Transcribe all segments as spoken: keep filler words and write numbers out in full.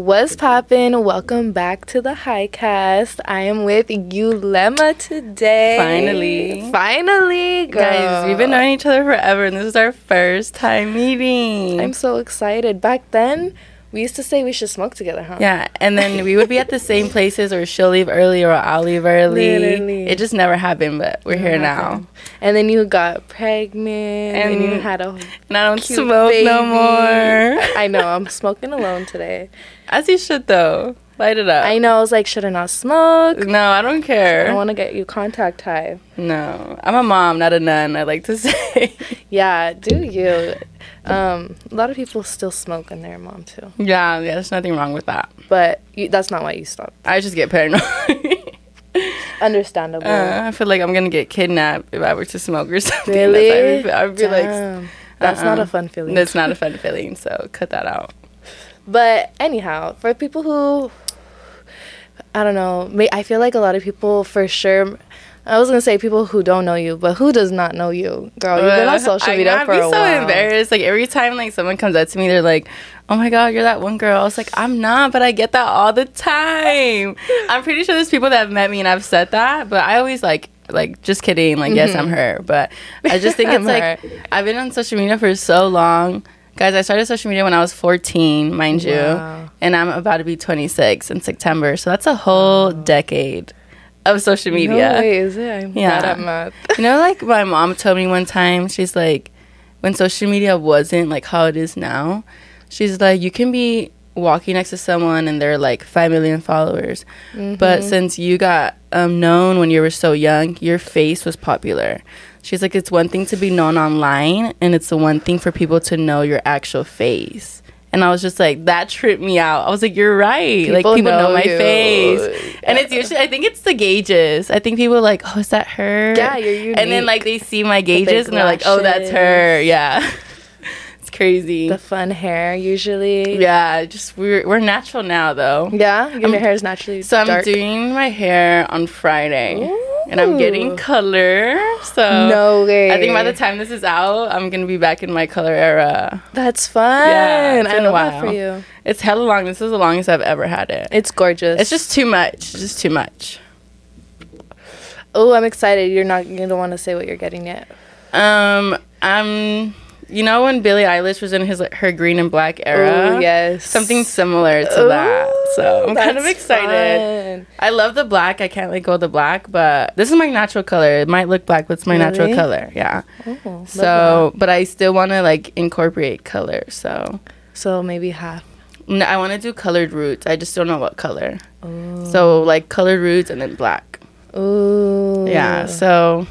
What's poppin'? Welcome back to the Highcast. I am with Yulema today. Finally. Finally, girl. Guys, we've been knowing each other forever, and this is our first time meeting. I'm so excited. Back then, we used to say we should smoke together, huh? Yeah, and then we would be at the same places, or she'll leave early, or I'll leave early. Literally. It just never happened, but we're here now. And then you got pregnant, and, and you had a and I don't cute smoke baby. No more. I know, I'm smoking alone today. As you should, though. Light it up. I know. I was like, should I not smoke? No, I don't care. I want to get you contact high. No. I'm a mom, not a nun, I like to say. Yeah, do you? Um, a lot of people still smoke and they're a mom, too. Yeah, yeah, there's nothing wrong with that. But you, that's not why you stopped. I just get paranoid. Understandable. Uh, I feel like I'm going to get kidnapped if I were to smoke or something. Really? I would be Damn. like... That's uh-uh. not a fun feeling. That's not a fun feeling, so cut that out. But anyhow, for people who, I don't know, may, I feel like a lot of people for sure, I was going to say people who don't know you, but who does not know you? Girl, you've been on social media for a while. I'd be so embarrassed. Like, every time, like, someone comes up to me, they're like, oh, my God, you're that one girl. I was like, I'm not, but I get that all the time. I'm pretty sure there's people that have met me and I've said that, but I always, like, like, just kidding. Like, mm-hmm. yes, I'm her. But I just think it's, like, her. I've been on social media for so long. Guys, I started social media when I was fourteen, mind you, wow. and I'm about to be twenty-six in September, so that's a whole wow. decade of social media. No way, is it? I'm yeah. bad at math. You know, like, my mom told me one time, she's like, when social media wasn't, like, how it is now, she's like, you can be walking next to someone and they're, like, five million followers, mm-hmm. but since you got um, known when you were so young, your face was popular. She's like, it's one thing to be known online, and it's the one thing for people to know your actual face. And I was just like, that tripped me out. I was like, you're right. People like, people know, know my you. face. Yeah. And it's usually, I think it's the gauges. I think people are like, oh, is that her? Yeah, you're unique. And then, like, they see my gauges, the and they're like, oh, that's her. Yeah. It's crazy. The fun hair, usually. Yeah, just we're, we're natural now, though. Yeah? Your I'm, hair is naturally So dark. I'm doing my hair on Friday. Ooh. And I'm getting color, so no way. I think by the time this is out, I'm gonna be back in my color era. That's fun. Yeah, it's been I love a while. That for you. It's hella long. This is the longest I've ever had it. It's gorgeous. It's just too much. It's just too much. Oh, I'm excited. You're not. You don't want to say what you're getting yet. Um, I'm. You know when Billie Eilish was in his her green and black era? Ooh, yes. Something similar to Ooh, that. So I'm kind of excited. Fun. I love the black. I can't let go of the black, but this is my natural color. It might look black, but it's my really? natural color. Yeah. Ooh, so, but I still want to like incorporate color. So, so maybe half. No, I want to do colored roots. I just don't know what color. Ooh. So like colored roots and then black. Ooh. Yeah. So.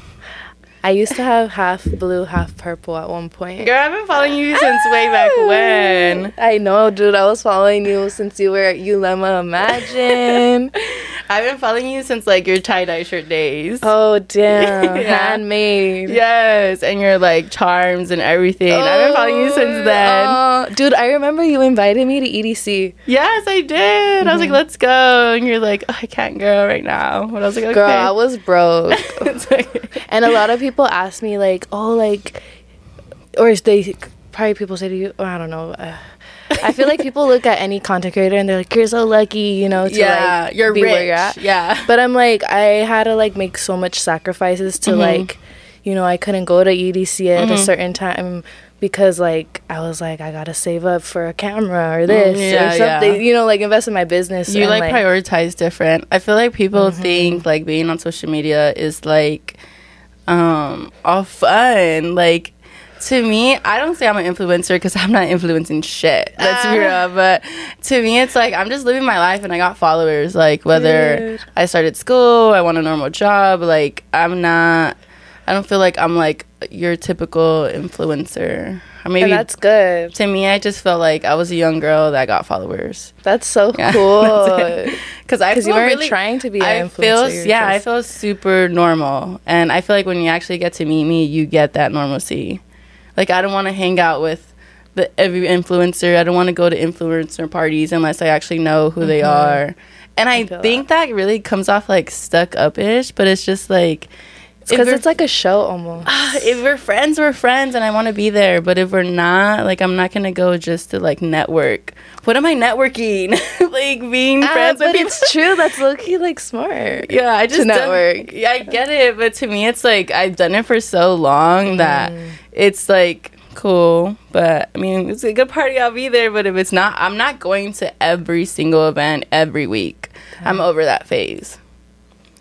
I used to have half blue, half purple at one point. Girl, I've been following you since way back when. I know, dude. I was following you since you were at Yulema Imagine. I've been following you since, like, your tie-dye shirt days. Oh, damn. Yeah. Handmade. Yes, and your, like, charms and everything. Oh, I've been following you since then. Oh. Dude, I remember you invited me to E D C. Yes, I did. Mm-hmm. I was like, let's go. And you're like, oh, I can't go right now. And I was like, okay. Girl, I was broke. It's okay. And a lot of people ask me, like, oh, like, or they probably people say to you, oh, I don't know, uh, I feel like people look at any content creator and they're like, you're so lucky, you know, to yeah, like you're be rich. Where you're at. Yeah. But I'm like, I had to like make so much sacrifices to mm-hmm. like, you know, I couldn't go to E D C at mm-hmm. a certain time because like I was like, I gotta save up for a camera or this yeah, or something, yeah. you know, like invest in my business. You and, like, like prioritize different. I feel like people mm-hmm. think like being on social media is like um all fun. Like, to me, I don't say I'm an influencer because I'm not influencing shit. Let's be real. But to me, it's like I'm just living my life and I got followers. Like, whether Dude. I started school, I want a normal job. Like, I'm not, I don't feel like I'm like your typical influencer. Or maybe and that's good. To me, I just felt like I was a young girl that got followers. That's so yeah, cool. Because I feel you weren't really trying to be I an influencer. Feel, yeah, just... I feel super normal. And I feel like when you actually get to meet me, you get that normalcy. Like, I don't want to hang out with the every influencer. I don't want to go to influencer parties unless I actually know who mm-hmm. they are. And I, I think that. that really comes off, like, stuck-up-ish, but it's just, like, It's because it's like a show almost. Uh, if we're friends, we're friends, and I want to be there. But if we're not, like, I'm not going to go just to, like, network. What am I networking? Like, being ah, friends with people. But it's true. That's low-key, like, smart. Yeah, I just... To network. Yeah, I get it. But to me, it's, like, I've done it for so long mm. that it's, like... cool, but I mean, it's a good party, I'll be there. But if it's not, I'm not going to every single event every week. Okay. I'm over that phase.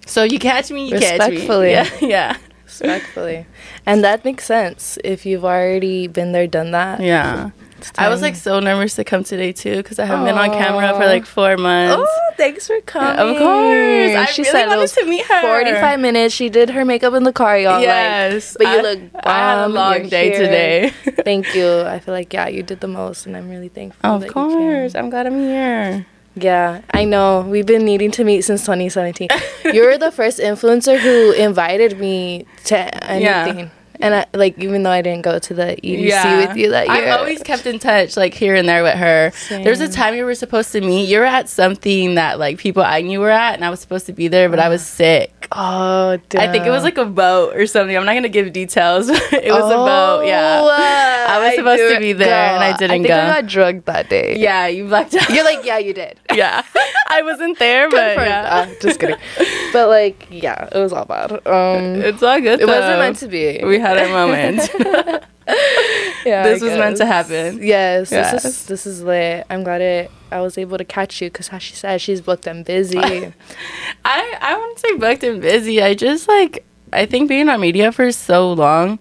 So you catch me, you respectfully. catch me. Yeah, yeah. Respectfully. And that makes sense if you've already been there, done that. Yeah. I was like so nervous to come today too because I haven't Aww. been on camera for like four months. Oh, thanks for coming. Yeah, of course. I she really said wanted to meet her. forty-five minutes. She did her makeup in the car, y'all. Yes. Like, but you I, look bomb. I had a long You're day here. today. Thank you. I feel like, yeah, you did the most and I'm really thankful. Of that course. You I'm glad I'm here. Yeah, I know. We've been needing to meet since twenty seventeen. You were the first influencer who invited me to anything. Yeah. And, I, like, even though I didn't go to the E D C yeah. with you that year. I always kept in touch, like, here and there with her. Same. There was a time you were supposed to meet. You were at something that, like, people I knew were at, and I was supposed to be there, but uh. I was sick. Oh, damn. I think it was, like, a boat or something. I'm not going to give details, but it was oh, a boat, yeah. Uh, I was supposed I to be there, go. and I didn't I think go. I got drugged that day. Yeah, you blacked out. You're like, yeah, you did. Yeah. I wasn't there, but, yeah. Oh, just kidding. But, like, yeah, it was all bad. Um, it's all good, It though. wasn't meant to be. We had our moment. yeah, this I was guess. meant to happen. Yes, yes. This is this is lit. I'm glad it. I was able to catch you because, how she said, she's booked and busy. I I wouldn't say booked and busy. I just like I think being on media for so long.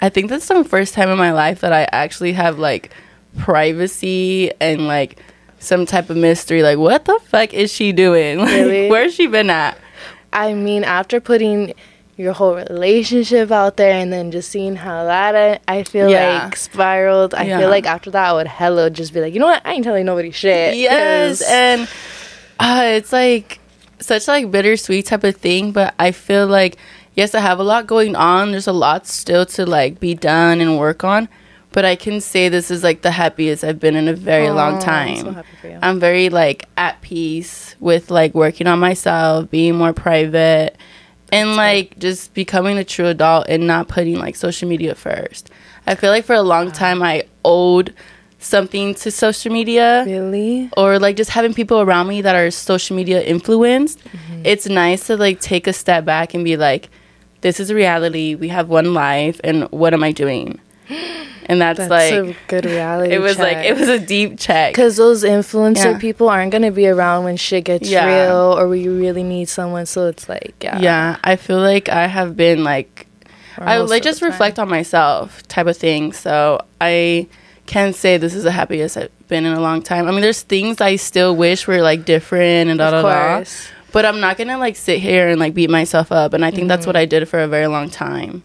I think that's the first time in my life that I actually have like privacy and like some type of mystery. Like, what the fuck is she doing? Like, really? Where's she been at? I mean, after putting your whole relationship out there and then just seeing how that I, I feel yeah. like spiraled. I yeah. feel like after that I would hello just be like, you know what, I ain't telling nobody shit. Yes, and uh, it's like such like bittersweet type of thing, but I feel like yes, I have a lot going on. There's a lot still to like be done and work on, but I can say this is like the happiest I've been in a very oh, long time. I'm so happy for you. I'm very like at peace with like working on myself, being more private. And, like, just becoming a true adult and not putting, like, social media first. I feel like for a long time I owed something to social media. Really? Or, like, just having people around me that are social media influenced. Mm-hmm. It's nice to, like, take a step back and be like, this is reality. We have one life. And what am I doing? And that's, that's like a good reality it was check. Like it was a deep check because those influencer yeah. people aren't going to be around when shit gets yeah. real or we really need someone, so it's like yeah yeah I feel like I have been like or I like just reflect on myself type of thing, so I can say this is the happiest I've been in a long time. I mean, there's things I still wish were like different and da da da, but I'm not gonna like sit here and like beat myself up, and I think mm-hmm. that's what I did for a very long time.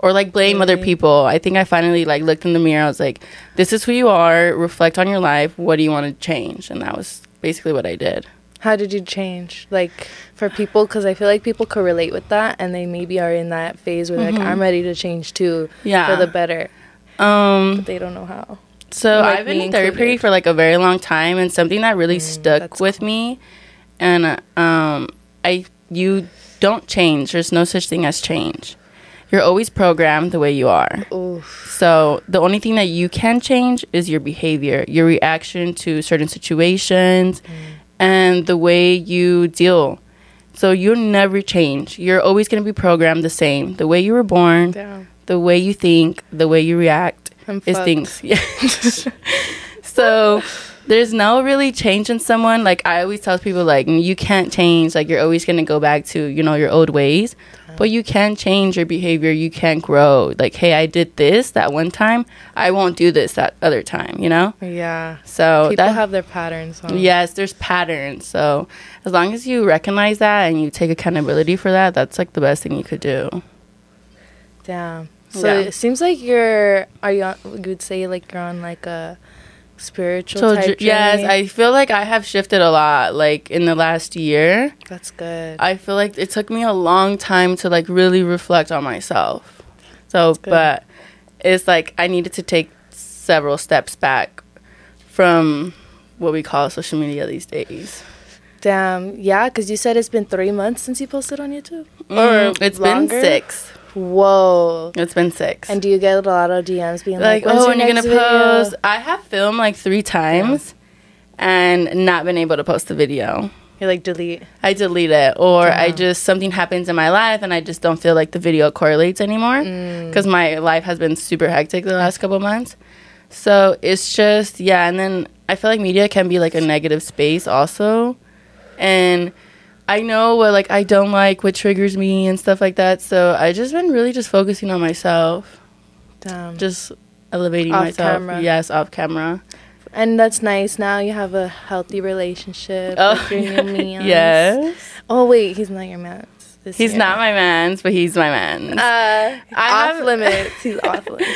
Or, like, blame other people. I think I finally, like, looked in the mirror. I was like, this is who you are. Reflect on your life. What do you want to change? And that was basically what I did. How did you change? Like, for people, because I feel like people could relate with that. And they maybe are in that phase where, mm-hmm. like, I'm ready to change, too. Yeah. For the better. Um, but they don't know how. So, like I've been in therapy for, like, a very long time. And something that really mm, stuck with cool. me. And uh, um, I you don't change. There's no such thing as change. You're always programmed the way you are. Oof. So the only thing that you can change is your behavior, your reaction to certain situations, mm. and the way you deal. So you'll never change. You're always going to be programmed the same. The way you were born, Damn. the way you think, the way you react I'm is fucked. things. Yeah. So there's no really change in someone. Like, I always tell people, like, you can't change. Like, you're always going to go back to, you know, your old ways. But you can change your behavior. You can grow. Like, hey, I did this that one time. I won't do this that other time, you know? Yeah. So people that, have their patterns. Huh? Yes, there's patterns. So as long as you recognize that and you take accountability for that, that's, like, the best thing you could do. Damn. So yeah. It seems like you're, are you, on, you would say, like, you're on, like, a spiritual so, type yes journey. I feel like I have shifted a lot, like, in the last year. That's good. I feel like it took me a long time to, like, really reflect on myself, so but it's like I needed to take several steps back from what we call social media these days. Damn. Yeah, because you said it's been three months since you posted on YouTube. Mm, or it's longer? been six. Whoa. It's been six. And do you get a lot of D Ms being like, like oh, when you're going to post? I have filmed like three times and not been able to post the video. You're like, delete. I delete it. Or Damn. I just, something happens in my life and I just don't feel like the video correlates anymore. Because mm. my life has been super hectic the last couple months. So it's just, yeah. And then I feel like media can be like a negative space also. And I know what like I don't like, what triggers me and stuff like that. So I just been really just focusing on myself. Damn. Just elevating off myself. Camera. Yes, off camera. And that's nice. Now you have a healthy relationship oh, with your yeah. new mans. Yes. Oh wait, he's not your mans. He's year. not my mans, but he's my mans. Uh, I off have, limits. He's off limits.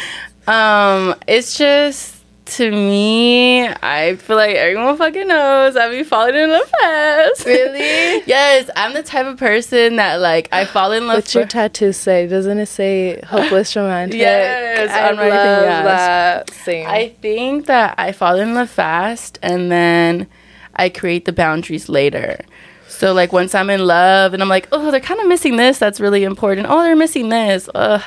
Um, it's just. To me, I feel like everyone fucking knows I be falling in love fast. Really? Yes, I'm the type of person that, like, I fall in love. What's for- your tattoo say? Doesn't it say hopeless romantic? Yes, I love that. Same. I think that I fall in love fast, and then I create the boundaries later. So, like, once I'm in love, and I'm like, oh, they're kind of missing this. That's really important. Oh, they're missing this. Ugh.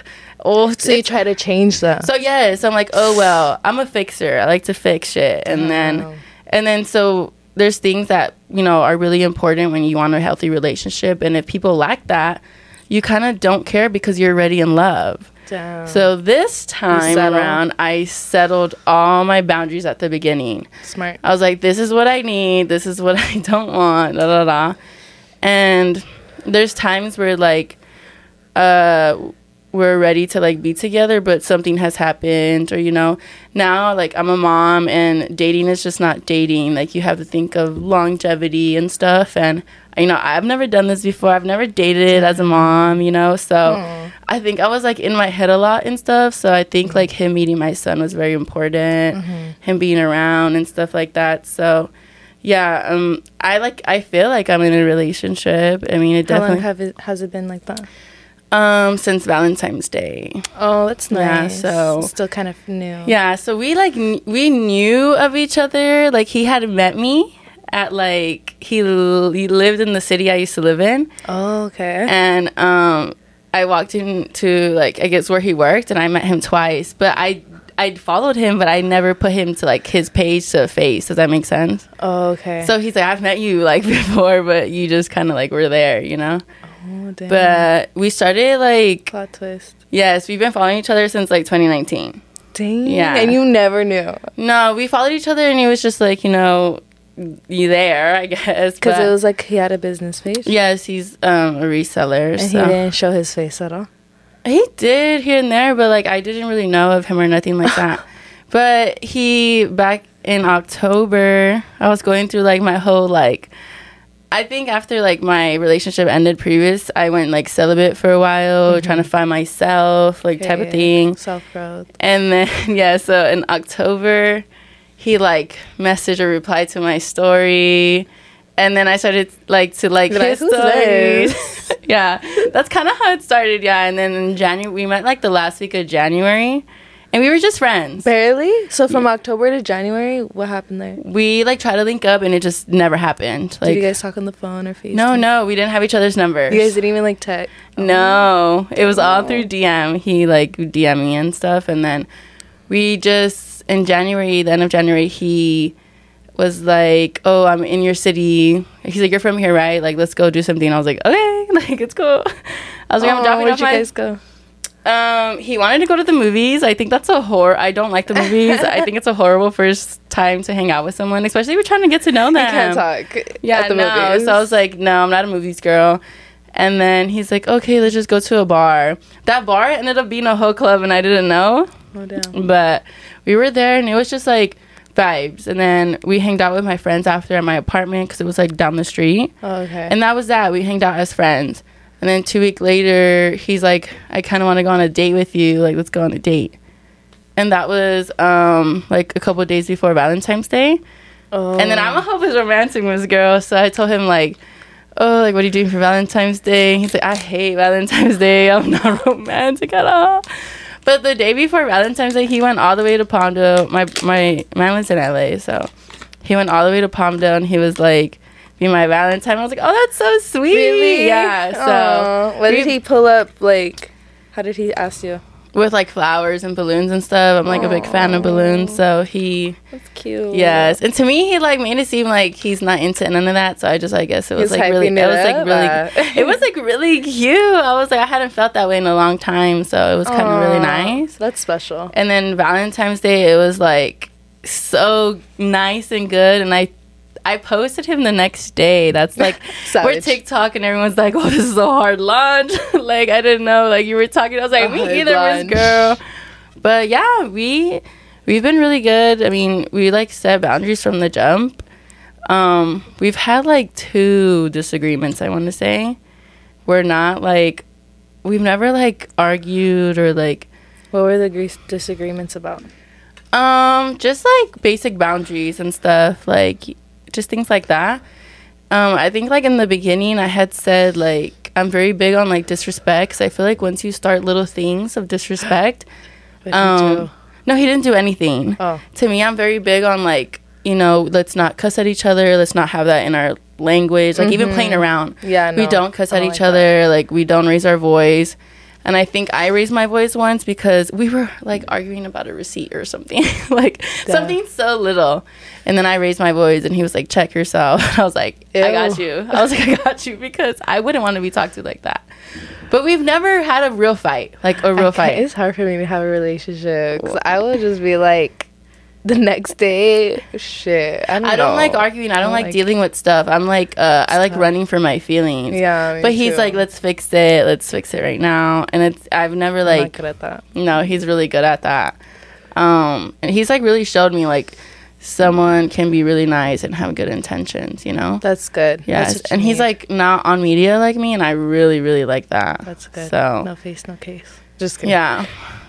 Oh, so you try to change them. So yes, I'm like, oh well, I'm a fixer. I like to fix shit, and oh. then, and then so there's things that you know are really important when you want a healthy relationship, and if people lack that, you kind of don't care because you're already in love. Damn. So this time around, I settled all my boundaries at the beginning. Smart. I was like, this is what I need. This is what I don't want. Da da da. And there's times where like, uh. we're ready to like be together, but something has happened, or you know, now like I'm a mom and dating is just not dating. Like you have to think of longevity and stuff, and you know, I've never done this before. I've never dated as a mom, you know, so Aww. I think I was like in my head a lot and stuff. So I think mm-hmm. like him meeting my son was very important, mm-hmm. him being around and stuff like that. So yeah, um, I like I feel like I'm in a relationship. I mean, it How definitely long have it, has it been like that? Um, since Valentine's Day. Oh, that's nice. Yeah, so it's still kind of new. Yeah, so we like kn- we knew of each other. Like he had met me at like he l- he lived in the city I used to live in. Oh, okay. And um, I walked into like I guess where he worked, and I met him twice. But I I followed him, but I never put him to like his page to face. Does that make sense? Oh, okay. So he's like, I've met you like before, but you just kind of like were there, you know. Oh, damn. But we started like plot twist. Yes, we've been following each other since like twenty nineteen. Dang. Yeah, and you never knew. No, we followed each other, and it was just like you know, you there, I guess. Because it was like he had a business page. Yes, he's um, a reseller, and so. He didn't show his face at all. He did here and there, but like I didn't really know of him or nothing like that. But he back in October, I was going through like my whole like. I think after, like, my relationship ended previous, I went, like, celibate for a while, mm-hmm. trying to find myself, like, okay, type of thing. Self-growth. And then, yeah, so in October, he, like, messaged or replied to my story. And then I started, like, to, like, his stories. Yeah. That's kind of how it started, yeah. And then in January, we met, like, the last week of January. And we were just friends. Barely? So from yeah. October to January, what happened there? We, like, tried to link up, and it just never happened. Like, did you guys talk on the phone or FaceTime? No, no. We didn't have each other's numbers. You guys didn't even, like, text? No. Oh. It was all through D M. He, like, D M me and stuff. And then we just, in January, the end of January, he was like, oh, I'm in your city. He's like, you're from here, right? Like, let's go do something. I was like, okay. Like, it's cool. I was like, oh, I'm dropping off my... Where'd you guys go? Um, he wanted to go to the movies. I think that's a horror. I don't like the movies. I think it's a horrible first time to hang out with someone, especially if you're trying to get to know them. You can't talk yeah, at the no. movies. So I was like, no, I'm not a movies girl. And then he's like, okay, let's just go to a bar. That bar ended up being a whole club, and I didn't know. Oh, damn. But we were there, and it was just like vibes. And then we hanged out with my friends after at my apartment because it was like down the street. Oh, okay. And that was that. We hanged out as friends. And then two weeks later, he's like, I kind of want to go on a date with you. Like, let's go on a date. And that was, um, like, a couple of days before Valentine's Day. Oh. And then I'm a hopeless romantic girl. So I told him, like, oh, like, what are you doing for Valentine's Day? He's like, I hate Valentine's Day. I'm not romantic at all. But the day before Valentine's Day, he went all the way to Palmdale. My, my man lives in L A, so he went all the way to Palmdale, and he was like, be my Valentine. I was like, oh, that's so sweet. Really? Yeah. So, aww. What did he pull up? Like, how did he ask you? With like flowers and balloons and stuff. I'm like aww. A big fan of balloons, so he. That's cute. Yes, and to me, he like made it seem like he's not into none of that. So I just, I guess it was he's like really, it, it was like really, it was like really cute. I was like, I hadn't felt that way in a long time, so it was kind of really nice. That's special. And then Valentine's Day, it was like so nice and good, and I. I posted him the next day. That's like we're TikTok and everyone's like, "Oh, this is a hard launch." Like I didn't know. Like you were talking, I was like, a "Me either, Miss Girl." But yeah, we we've been really good. I mean, we like set boundaries from the jump. Um, we've had like two disagreements. I want to say we're not like we've never like argued or like. What were the gre- disagreements about? Um, just like basic boundaries and stuff like. Just things like that. Um, I think, like, in the beginning, I had said, like, I'm very big on, like, disrespect. Because I feel like once you start little things of disrespect. um, no, he didn't do anything. Oh. To me, I'm very big on, like, you know, let's not cuss at each other. Let's not have that in our language. Like, mm-hmm. even playing around. Yeah, no, we don't cuss at each other. Like, we don't raise our voice. And I think I raised my voice once because we were, like, arguing about a receipt or something. Like, duh. Something so little. And then I raised my voice, and he was like, check yourself. I was like, ew. I got you. I was like, I got you, because I wouldn't want to be talked to like that. But we've never had a real fight, like a real I fight. It's hard for me to have a relationship, because I would just be like, the next day, shit. I don't, I don't know. Like arguing. I don't, I don't like, like dealing with stuff. I'm like, uh, I like running from my feelings. Yeah, but he's too. Like, let's fix it. Let's fix it right now. And it's, I've never like. I'm not good at that. No, he's really good at that. Um, and he's like really showed me like, someone can be really nice and have good intentions, you know? That's good. Yes, that's and he's need. Like not on media like me, and I really, really like that. That's good. So no face, no case. Just kidding. Yeah.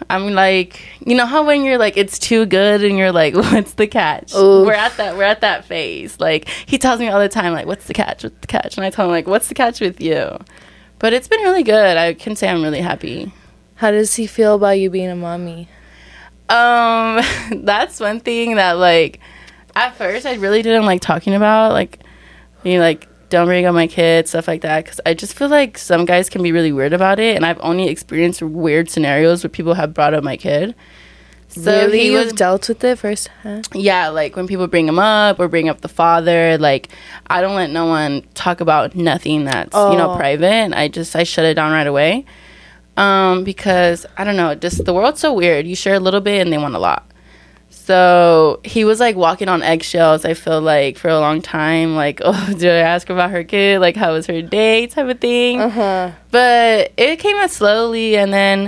I'm like, you know how when you're like, it's too good and you're like, what's the catch? Oof. We're at that, we're at that phase. Like he tells me all the time, like, what's the catch? What's the catch? And I tell him like, what's the catch with you? But it's been really good. I can say I'm really happy. How does he feel about you being a mommy? Um, that's one thing that like, at first I really didn't like talking about, like, you know, like, don't bring up my kids, stuff like that, because I just feel like some guys can be really weird about it, and I've only experienced weird scenarios where people have brought up my kid. So really? He was, you've dealt with it first? Huh? Yeah, like, when people bring him up or bring up the father, like, I don't let no one talk about nothing that's, oh. you know, private, and I just, I shut it down right away, um, because, I don't know, just the world's so weird. You share a little bit, and they want a lot. So he was like walking on eggshells, I feel like, for a long time. Like, oh, did I ask about her kid? Like, how was her day? Type of thing. Uh-huh. But it came out slowly, and then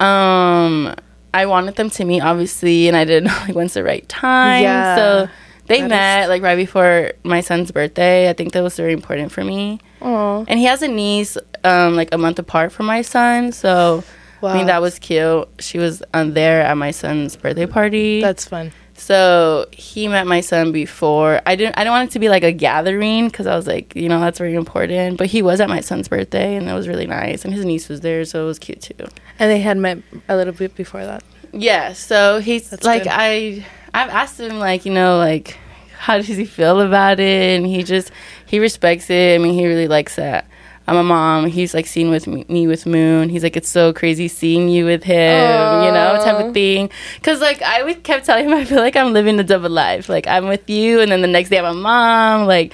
um, I wanted them to meet, obviously, and I didn't know like when's the right time. Yeah. So they that met is- like right before my son's birthday. I think that was very important for me. Aww. And he has a niece um, like a month apart from my son, so. Wow. I mean, that was cute. She was on there at my son's birthday party. That's fun. So he met my son before. I didn't. I didn't want it to be like a gathering, because I was like, you know, that's very important. But he was at my son's birthday, and it was really nice. And his niece was there, so it was cute too. And they had met a little bit before that. Yeah. So he's that's like, good. I. I've asked him like, you know, like, how does he feel about it? And he just he respects it. I mean, he really likes that. I'm a mom. He's, like, seen with me, me with Moon. He's, like, it's so crazy seeing you with him, aww. You know, type of thing. Because, like, I would kept telling him, I feel like I'm living a double life. Like, I'm with you, and then the next day I'm a mom. Like,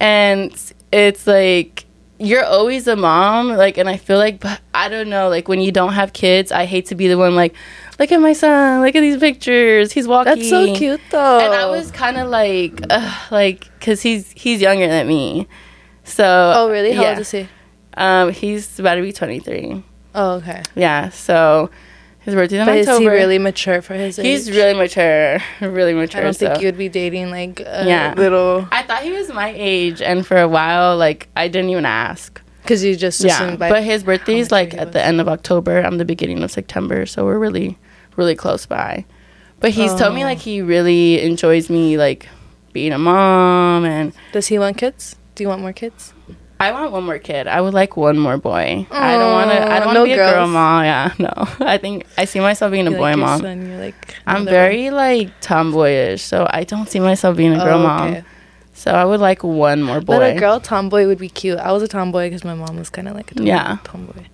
and it's, like, you're always a mom. Like, and I feel like, but I don't know, like, when you don't have kids, I hate to be the one, like, look at my son. Look at these pictures. He's walking. That's so cute, though. And I was kind of, like, ugh, like, because he's, he's younger than me. So oh really? How yeah. old is he? Um, he's about to be twenty-three. Oh okay. Yeah. So his birthday's in but October. Is he really mature for his age? He's really mature, really mature. I don't so. think you'd be dating like a yeah. little. I thought he was my age, and for a while, like I didn't even ask. Because you just yeah. assumed. By but his birthday's like at was. the end of October. I'm the beginning of September, so we're really, really close by. But he's oh. told me like he really enjoys me like being a mom and. Does he want kids? Do you want more kids? I want one more kid. I would like one more boy. Aww, I don't want to. I don't no want to be girls. a girl mom. Yeah, no. I think I see myself being you're a boy like mom. Son, you're like I'm very one. like tomboyish, so I don't see myself being a girl oh, okay. mom. So I would like one more boy. But a girl tomboy would be cute. I was a tomboy because my mom was kind of like a tomboy. Yeah. tomboy.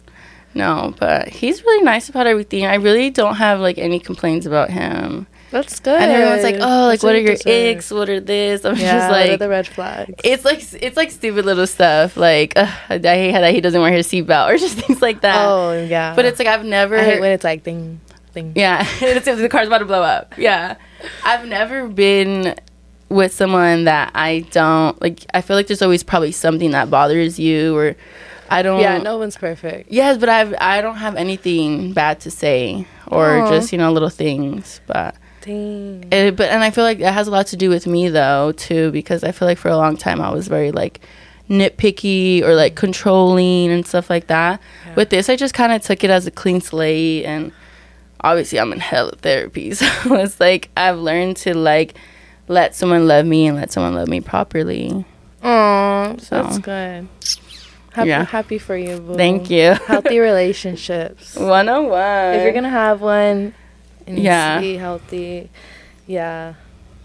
No, but he's really nice about everything. I really don't have, like, any complaints about him. That's good. And everyone's like, oh, like, that's what are your deserve. icks? What are this? I'm yeah, just like... what are the red flags? It's like, it's like stupid little stuff. Like, uh, I hate how that he doesn't wear his seatbelt or just things like that. Oh, yeah. But it's like, I've never... I hate when it's like, ding, ding. Yeah. It's like the car's about to blow up. Yeah. I've never been with someone that I don't... Like, I feel like there's always probably something that bothers you or... I don't... Yeah, no one's perfect. Yes, but I've, I don't have anything bad to say or Aww. just, you know, little things, but... It, but and I feel like that has a lot to do with me though too, because I feel like for a long time I was very like nitpicky or like controlling and stuff like that. Yeah. With this, I just kind of took it as a clean slate, and obviously I'm in hell of therapy, so it's like I've learned to like let someone love me and let someone love me properly. Aww, so that's good. Happy, yeah. happy for you, boo. Thank you. Healthy relationships. one oh one. If you're gonna have one. And yeah. see healthy. Yeah.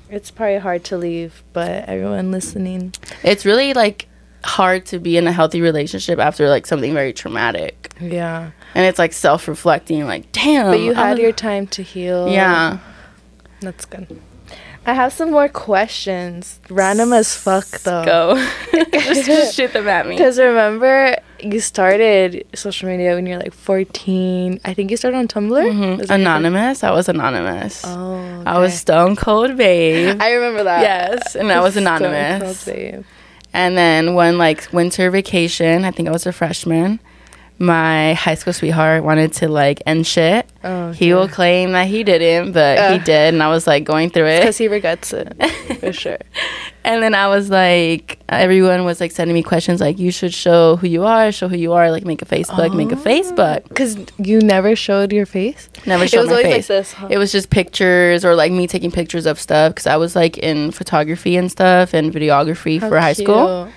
It's probably hard to leave, but everyone listening. It's really, like, hard to be in a healthy relationship after, like, something very traumatic. Yeah. And it's, like, self-reflecting, like, damn. But you had I'm... your time to heal. Yeah. That's good. I have some more questions. Random as fuck, though. Go. just, just shoot them at me. Because remember... You started social media when you're like fourteen. I think you started on Tumblr? Mm-hmm. Anonymous. I was anonymous. Oh. Okay. I was Stone Cold Babe. I remember that. Yes. And I was anonymous. Stone Cold Babe. And then one like winter vacation, I think I was a freshman, my high school sweetheart wanted to like end shit. Oh, okay. He will claim that he didn't, but uh, he did. And I was like going through it. Because he regrets it. For sure. And then I was like, everyone was like sending me questions like, you should show who you are, show who you are, like make a Facebook, oh. make a Facebook. Because you never showed your face? Never showed my face. It was always like this, huh? It was just pictures or like me taking pictures of stuff because I was like in photography and stuff and videography How for high cute. school.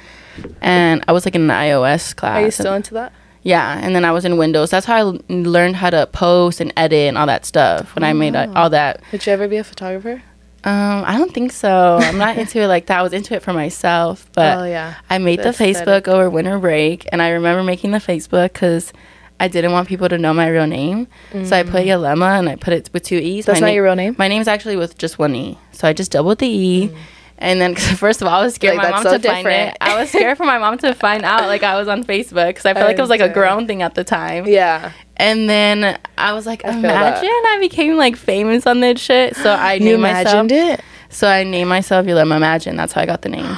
And I was like in an I O S class. Are you still into that? Yeah, and then I was in Windows. That's how I l- learned how to post and edit and all that stuff when oh. I made a- all that. Would you ever be a photographer? Um, I don't think so. I'm not into it like that. I was into it for myself, but oh, yeah. I made the, the Facebook over winter break, and I remember making the Facebook because I didn't want people to know my real name, mm. so I put Yulema and I put it with two E's. That's my not na- your real name? My name's actually with just one E, so I just doubled the E, mm. and then cause first of all, I was scared like, my mom so to different. find it. I was scared for my mom to find out like I was on Facebook because I felt like it was like a grown thing at the time. Yeah. And then I was like, I imagine I became, like, famous on that shit. So I knew myself. You imagined it? So I named myself Yulema Imagine. That's how I got the name.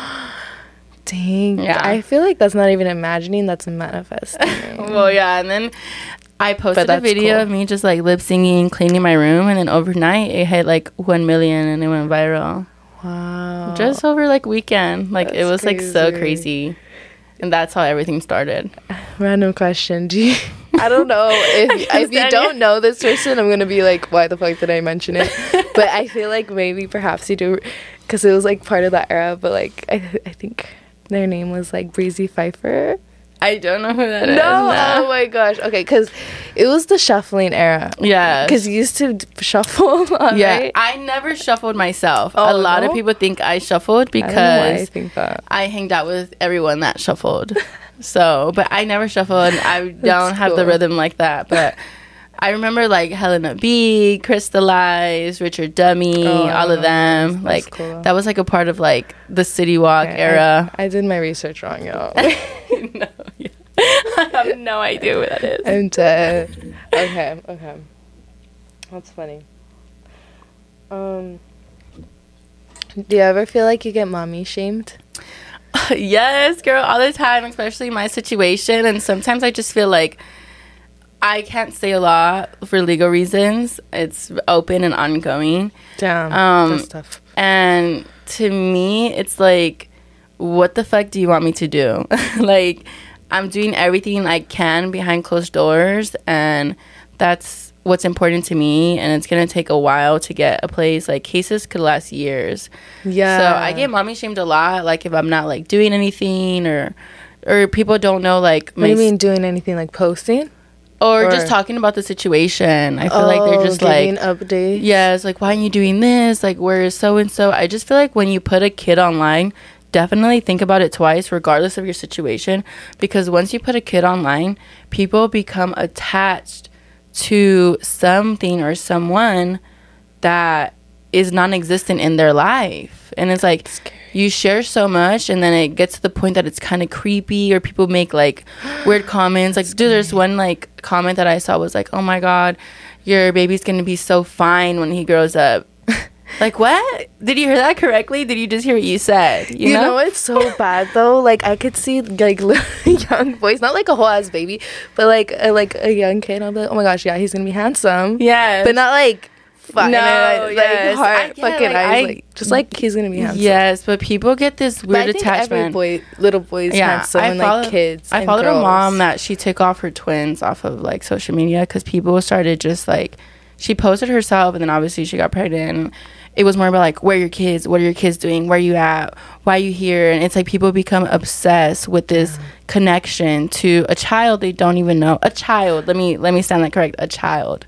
Dang. Yeah. I feel like that's not even imagining. That's manifesting. Well, yeah. And then I posted a video cool. of me just, like, lip-singing, cleaning my room. And then overnight, it hit, like, one million and it went viral. Wow. Just over, like, weekend. Like, that's it was, crazy. like, so crazy. And that's how everything started. Random question. Do you... I don't know if if you don't know this person, I'm gonna be like, why the fuck did I mention it? But I feel like maybe perhaps you do, because it was like part of that era. But like, I th- I think their name was like Breezy Pfeiffer. I don't know who that no, is. No, oh my gosh. Okay, because it was the shuffling era. Yeah, because you used to shuffle. Yeah, right? I never shuffled myself. Oh, a lot no? of people think I shuffled because I, don't know why I think that I hanged out with everyone that shuffled. So, but I never shuffle and I don't have cool. the rhythm like that. But I remember like Helena B, Crystallize, Richard Dummy, oh, all of them. That's like cool. that was like a part of like the City Walk okay, era. I, I did my research wrong, y'all. No, yeah. I have no idea what that is. I'm dead. Okay, okay, that's funny. Um, do you ever feel like you get mommy shamed? Yes, girl, all the time, especially my situation. And sometimes I just feel like I can't say a lot for legal reasons. It's open and ongoing. Damn, um, that's tough. And to me, it's like, what the fuck do you want me to do? Like, I'm doing everything I can behind closed doors, and that's what's important to me, and it's gonna take a while to get a place. Like, cases could last years. Yeah, so I get mommy shamed a lot, like if I'm not like doing anything or or people don't know like my what do you mean doing anything like posting or, or just talking about the situation. I feel oh, like they're just like updates. Yeah, it's like, why are you doing this, like where is so and so? I just feel like when you put a kid online, definitely think about it twice, regardless of your situation, because once you put a kid online, people become attached to something or someone that is non-existent in their life. And it's like, it's you share so much, and then it gets to the point that it's kind of creepy, or people make like weird comments. Like, dude, there's one like comment that I saw was like, oh my god, your baby's gonna be so fine when he grows up. Like, what? Did you hear that correctly? Did you just hear what you said? You, you know? know, it's so bad though. Like, I could see like young boys, not like a whole ass baby, but like a, like a young kid. I'll be like, oh my gosh, yeah, he's gonna be handsome. Yeah, but not like fucking no, I, like yes. hard I, yeah, fucking like, eyes. I, like, just like he's gonna be handsome. Yes, but people get this weird but I think attachment. Every boy, little boys, yeah, handsome, I followed, and like kids. I followed girls. A mom that she took off her twins off of like social media because people started just like. She posted herself, and then obviously she got pregnant. It was more about like, where are your kids? What are your kids doing? Where are you at? Why are you here? And it's like people become obsessed with this mm. connection to a child they don't even know. A child. Let me let me stand that correct. A child.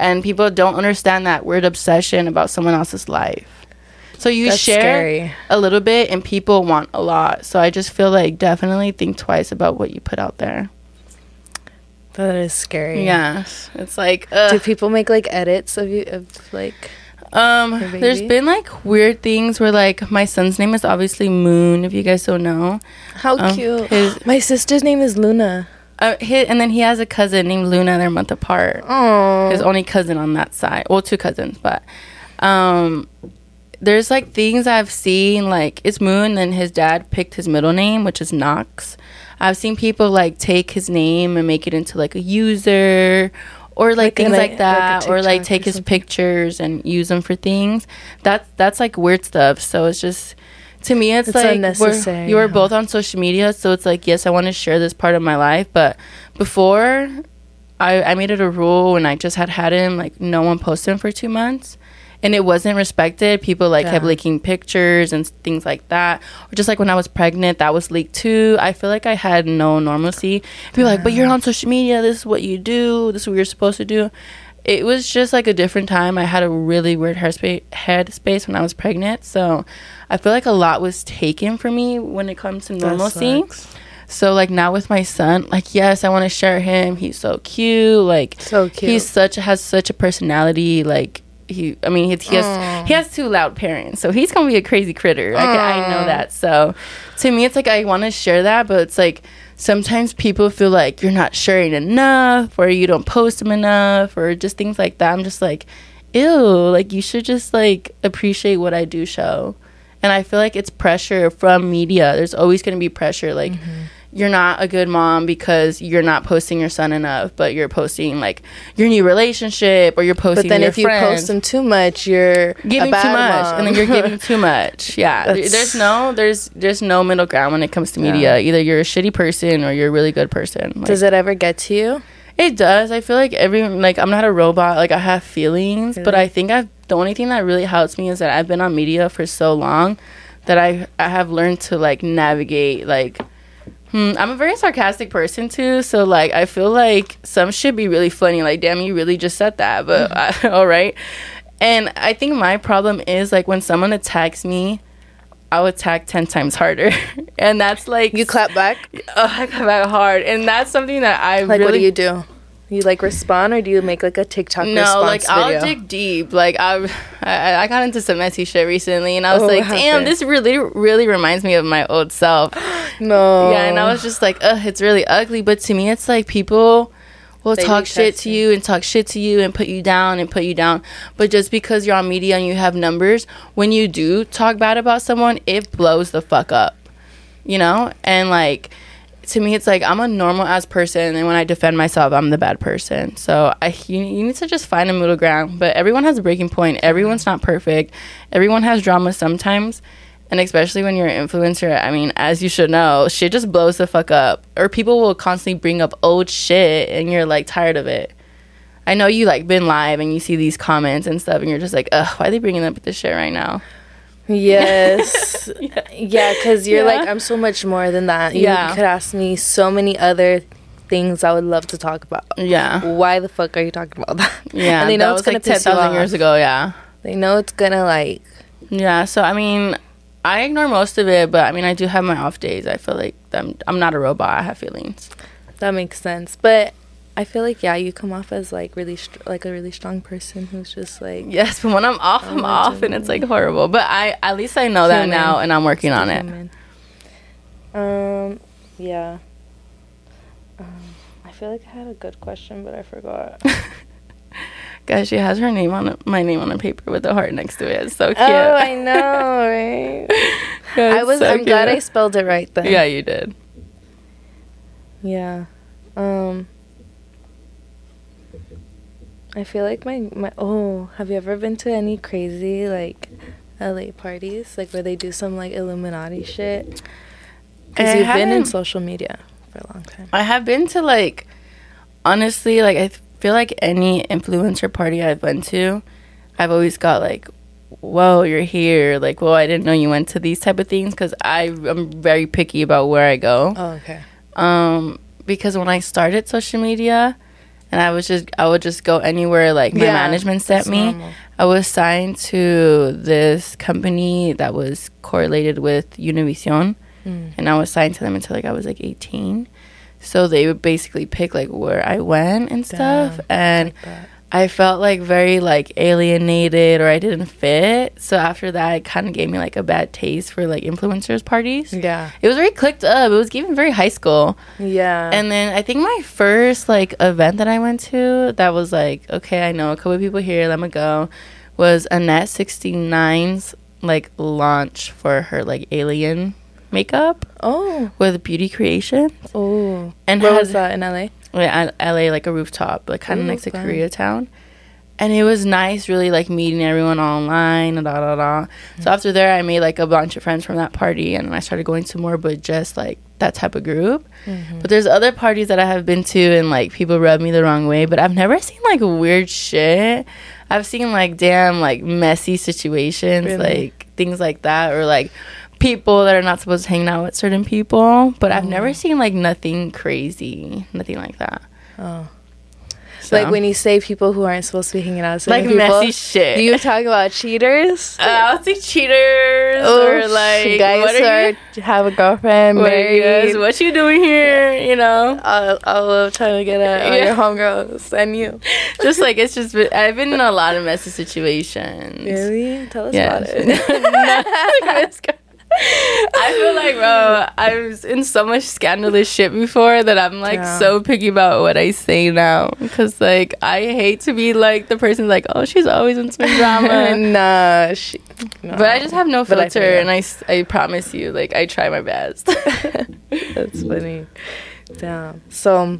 And people don't understand that weird obsession about someone else's life. So you That's share scary. A little bit, and people want a lot. So I just feel like definitely think twice about what you put out there. That is scary. Yeah, it's like. Ugh. Do people make like edits of you of like? Um, there's been like weird things where like my son's name is obviously Moon. If you guys don't know, how um, cute. His, my sister's name is Luna. Uh, his, and then he has a cousin named Luna. They're a month apart. Oh. His only cousin on that side. Well, two cousins, but um, there's like things I've seen like it's Moon. Then his dad picked his middle name, which is Knox. I've seen people like take his name and make it into like a user or like, like things like, like that, like or like take or his pictures and use them for things. That's that's like weird stuff. So it's just to me, it's, it's like we're, you were both on social media, so it's like yes, I want to share this part of my life, but before I, I made it a rule when I just had had him, like no one posted him for two months. And it wasn't respected. People like yeah. kept leaking pictures and things like that. Or just like when I was pregnant, that was leaked too. I feel like I had no normalcy. People were like, but you're on social media. This is what you do. This is what you're supposed to do. It was just like a different time. I had a really weird headspace head space when I was pregnant. So I feel like a lot was taken from me when it comes to normalcy. So like now with my son, like yes, I want to share him. He's so cute. Like so cute. He's such has such a personality. Like. He, I mean, he, he has Aww. He has two loud parents, so he's gonna be a crazy critter. Like, I know that. So, to me, it's like I want to share that, but it's like sometimes people feel like you're not sharing enough, or you don't post them enough, or just things like that. I'm just like, ew. Like you should just like appreciate what I do show, and I feel like it's pressure from media. There's always gonna be pressure, like. Mm-hmm. You're not a good mom because you're not posting your son enough, but you're posting like your new relationship or you're posting. But then your if friend. You post them too much, you're giving too much, mom. And then you're giving too much. Yeah, there's no there's there's no middle ground when it comes to media. Yeah. Either you're a shitty person or you're a really good person. Like, does it ever get to you? It does. I feel like every like I'm not a robot. Like I have feelings, really? But I think I've the only thing that really helps me is that I've been on media for so long that I I have learned to like navigate like. Hmm, I'm a very sarcastic person too, so like I feel like some shit be really funny. Like, damn, you really just said that, but mm-hmm. I, all right. And I think my problem is like when someone attacks me, I'll attack ten times harder, and that's like you clap back. Oh, I clap back hard, and that's something that I like. Really what do you do? You like respond, or do you make like a TikTok no, response? No, like video? I'll dig deep. Like I've, I, I got into some messy shit recently, and I was oh, like, damn, this really, really reminds me of my old self. No, yeah, and I was just like, ugh, it's really ugly. But to me, it's like people will they talk shit to you and talk shit to you and put you down and put you down. But just because you're on media and you have numbers, when you do talk bad about someone, it blows the fuck up, you know, and like. To me, it's like I'm a normal ass person, and when I defend myself, I'm the bad person. So I, you, you need to just find a middle ground. But everyone has a breaking point. Everyone's not perfect. Everyone has drama sometimes, and especially when you're an influencer. I mean, as you should know, shit just blows the fuck up. Or people will constantly bring up old shit, and you're like tired of it. I know you like been live, and you see these comments and stuff, and you're just like, ugh, why are they bringing up this shit right now? Yes. Yeah, because you're yeah. like, I'm so much more than that. You yeah. could ask me so many other things I would love to talk about. Yeah. Why the fuck are you talking about that? Yeah. And they know it's going to piss you off. ten thousand years ago, yeah. They know it's going to, like... Yeah, so, I mean, I ignore most of it, but I mean, I do have my off days. I feel like I'm, I'm not a robot. I have feelings. That makes sense. But I feel like, yeah, you come off as like really, str- like a really strong person who's just like. Yes, but when I'm off, I'm, I'm off, and it's like horrible. But I, at least I know that human. Now, and I'm working it's on human. It. Um, yeah. Um, I feel like I had a good question, but I forgot. Guys, she has her name on a, my name on a paper with a heart next to it. It's so cute. Oh, I know, right? I was. So I'm cute. Glad I spelled it right then. Yeah, you did. Yeah. Um. I feel like my, my oh, have you ever been to any crazy like L A parties, like where they do some like Illuminati shit? Because you've been in social media for a long time. I have been to like, honestly, like I. Th- feel like any influencer party I've been to, I've always got like, whoa, you're here, like, whoa, I didn't know you went to these type of things, because I'm very picky about where I go. Oh, okay. Um because when I started social media and I was just I would just go anywhere like my yeah, management sent me normal. I was signed to this company that was correlated with Univision, mm. and I was signed to them until like I was like eighteen. So they would basically pick, like, where I went and stuff. Damn, and like I felt, like, very, like, alienated, or I didn't fit. So after that, it kind of gave me, like, a bad taste for, like, influencers parties. Yeah. It was very clicked up. It was even very high school. Yeah. And then I think my first, like, event that I went to that was, like, okay, I know a couple of people here. Let me go. Was Annette sixty-nine's, like, launch for her, like, alien makeup. Oh, with Beauty Creation. Oh, and where was that in L A? Yeah, L A, like a rooftop, like kind of next to Koreatown, and it was nice, really like meeting everyone online. Da da da. Mm-hmm. So after there, I made like a bunch of friends from that party, and I started going to more, but just like that type of group. Mm-hmm. But there's other parties that I have been to, and like people rub me the wrong way, but I've never seen like weird shit. I've seen like damn like messy situations, really? Like things like that, or like. People that are not supposed to hang out with certain people, but oh. I've never seen like nothing crazy, nothing like that. Oh, so. Like when you say people who aren't supposed to be hanging out with certain like people, messy shit. Do you talk about cheaters? Uh, I'll say cheaters oh, or like guys who are you? Have a girlfriend, what married. You what you doing here? Yeah. You know, all, all of trying to get at yeah. all your homegirls and you. Just like it's just been, I've been in a lot of messy situations. Really? Tell us yes. about it. No. I feel like, bro, I was in so much scandalous shit before that I'm, like, yeah. so picky about what I say now. Because, like, I hate to be, like, the person, like, oh, she's always in some drama. nah, she... No. But I just have no filter, I and I, I promise you, like, I try my best. That's funny. Damn. So,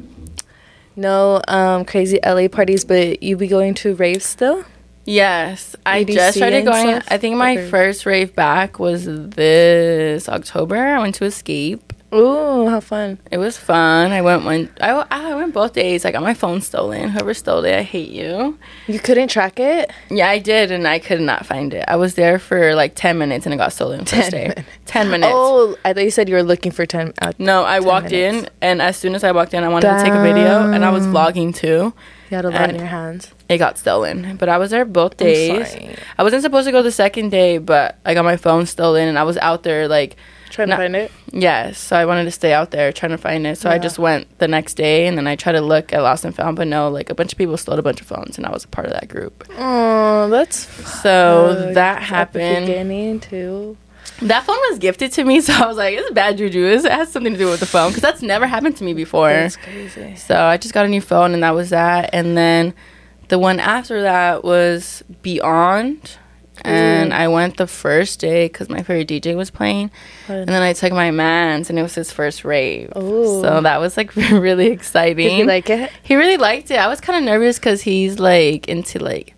no um, crazy L A parties, but you be going to raves still? Yes, I E D C just started going. Stuff? I think my okay. first rave back was this October. I went to Escape. Ooh, how fun! It was fun. I went one. I, I went both days. I got my phone stolen. Whoever stole it, I hate you. You couldn't track it? Yeah, I did, and I could not find it. I was there for like ten minutes, and it got stolen. First day. Minutes. Ten minutes. Oh, I thought you said you were looking for ten. Uh, no, I ten walked minutes. in, and as soon as I walked in, I wanted Damn. to take a video, and I was vlogging too. You had a lot in your hands. It got stolen. But I was there both days. I wasn't supposed to go the second day, but I got my phone stolen, and I was out there, like... Trying not, to find it? Yes. So I wanted to stay out there trying to find it. So yeah. I just went the next day, and then I tried to look at Lost and Found, but no, like, a bunch of people stole a bunch of phones, and I was a part of that group. Oh, that's... So that happened. Beginning, too. That phone was gifted to me, so I was like, it's bad juju. It has something to do with the phone, because that's never happened to me before. That's crazy. So I just got a new phone, and that was that. And then... The one after that was Beyond, and mm. I went the first day because my favorite D J was playing, Fun. and then I took my mans, and it was his first rave. Ooh. So that was, like, really exciting. Did he like it? He really liked it. I was kind of nervous because he's, like, into, like,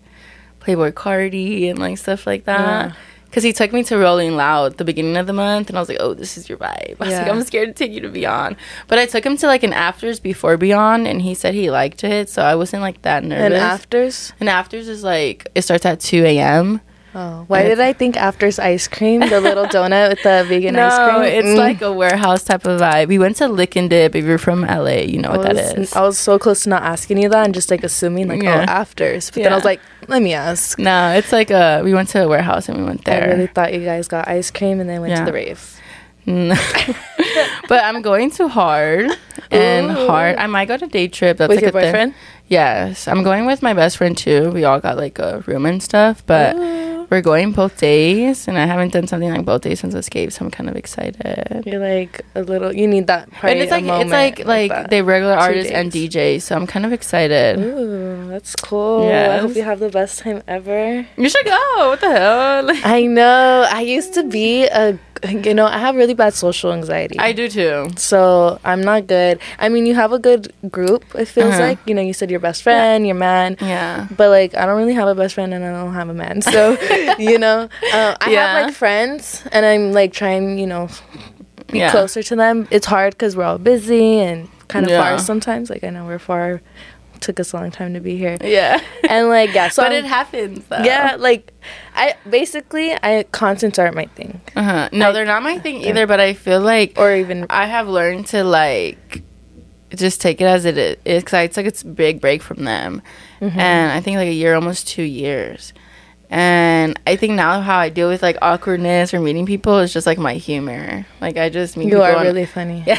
Playboi Carti and, like, stuff like that. Yeah. Because he took me to Rolling Loud the beginning of the month, and I was like, oh, this is your vibe. I was yeah. like, I'm scared to take you to Beyond. But I took him to, like, an afters before Beyond, and he said he liked it, so I wasn't, like, that nervous. An afters? An afters is, like, it starts at two a.m., Oh, why did I think after's ice cream, the little donut with the vegan no, ice cream? No, it's mm. like a warehouse type of vibe. We went to Lick and Dip. If you're from L A, you know I what was, that is. I was so close to not asking you that and just like assuming like, yeah. oh, afters. But yeah. then I was like, let me ask. No, it's like a, we went to a warehouse and we went there. I really thought you guys got ice cream and then went yeah. to the rave. But I'm going to Hard and Ooh. Hard. I might go to Day Trip. That's with like your a boyfriend? Thing. Yes. I'm going with my best friend too. We all got like a room and stuff, but... Ooh. We're going both days, and I haven't done something like both days since Escape, so I'm kind of excited. You're like a little, you need that party. And it's like, it's like, like, like they regular artists days. And D Js, so I'm kind of excited. Ooh, that's cool. Yes. I hope you have the best time ever. You should go. What the hell? Like, I know. I used to be a, you know, I have really bad social anxiety. I do too. So I'm not good. I mean, you have a good group, it feels uh-huh. like. You know, you said your best friend, yeah. your man. Yeah. But like, I don't really have a best friend, and I don't have a man, so. You know, uh, I yeah. have like friends, and I'm like trying, you know, be yeah. closer to them. It's hard because we're all busy and kind of yeah. far sometimes. Like I know we're far, took us a long time to be here. Yeah, and like yeah, so but I'm, it happens. Though. Yeah, like I basically I concerts aren't my thing. Uh huh. No, I, they're not my thing either. But I feel like, or even I have learned to like just take it as it is. Because I took its big break from them, mm-hmm. and I think like a year, almost two years. And I think now how I deal with like awkwardness or meeting people is just like my humor. Like I just meet you people. You are really funny. Yeah.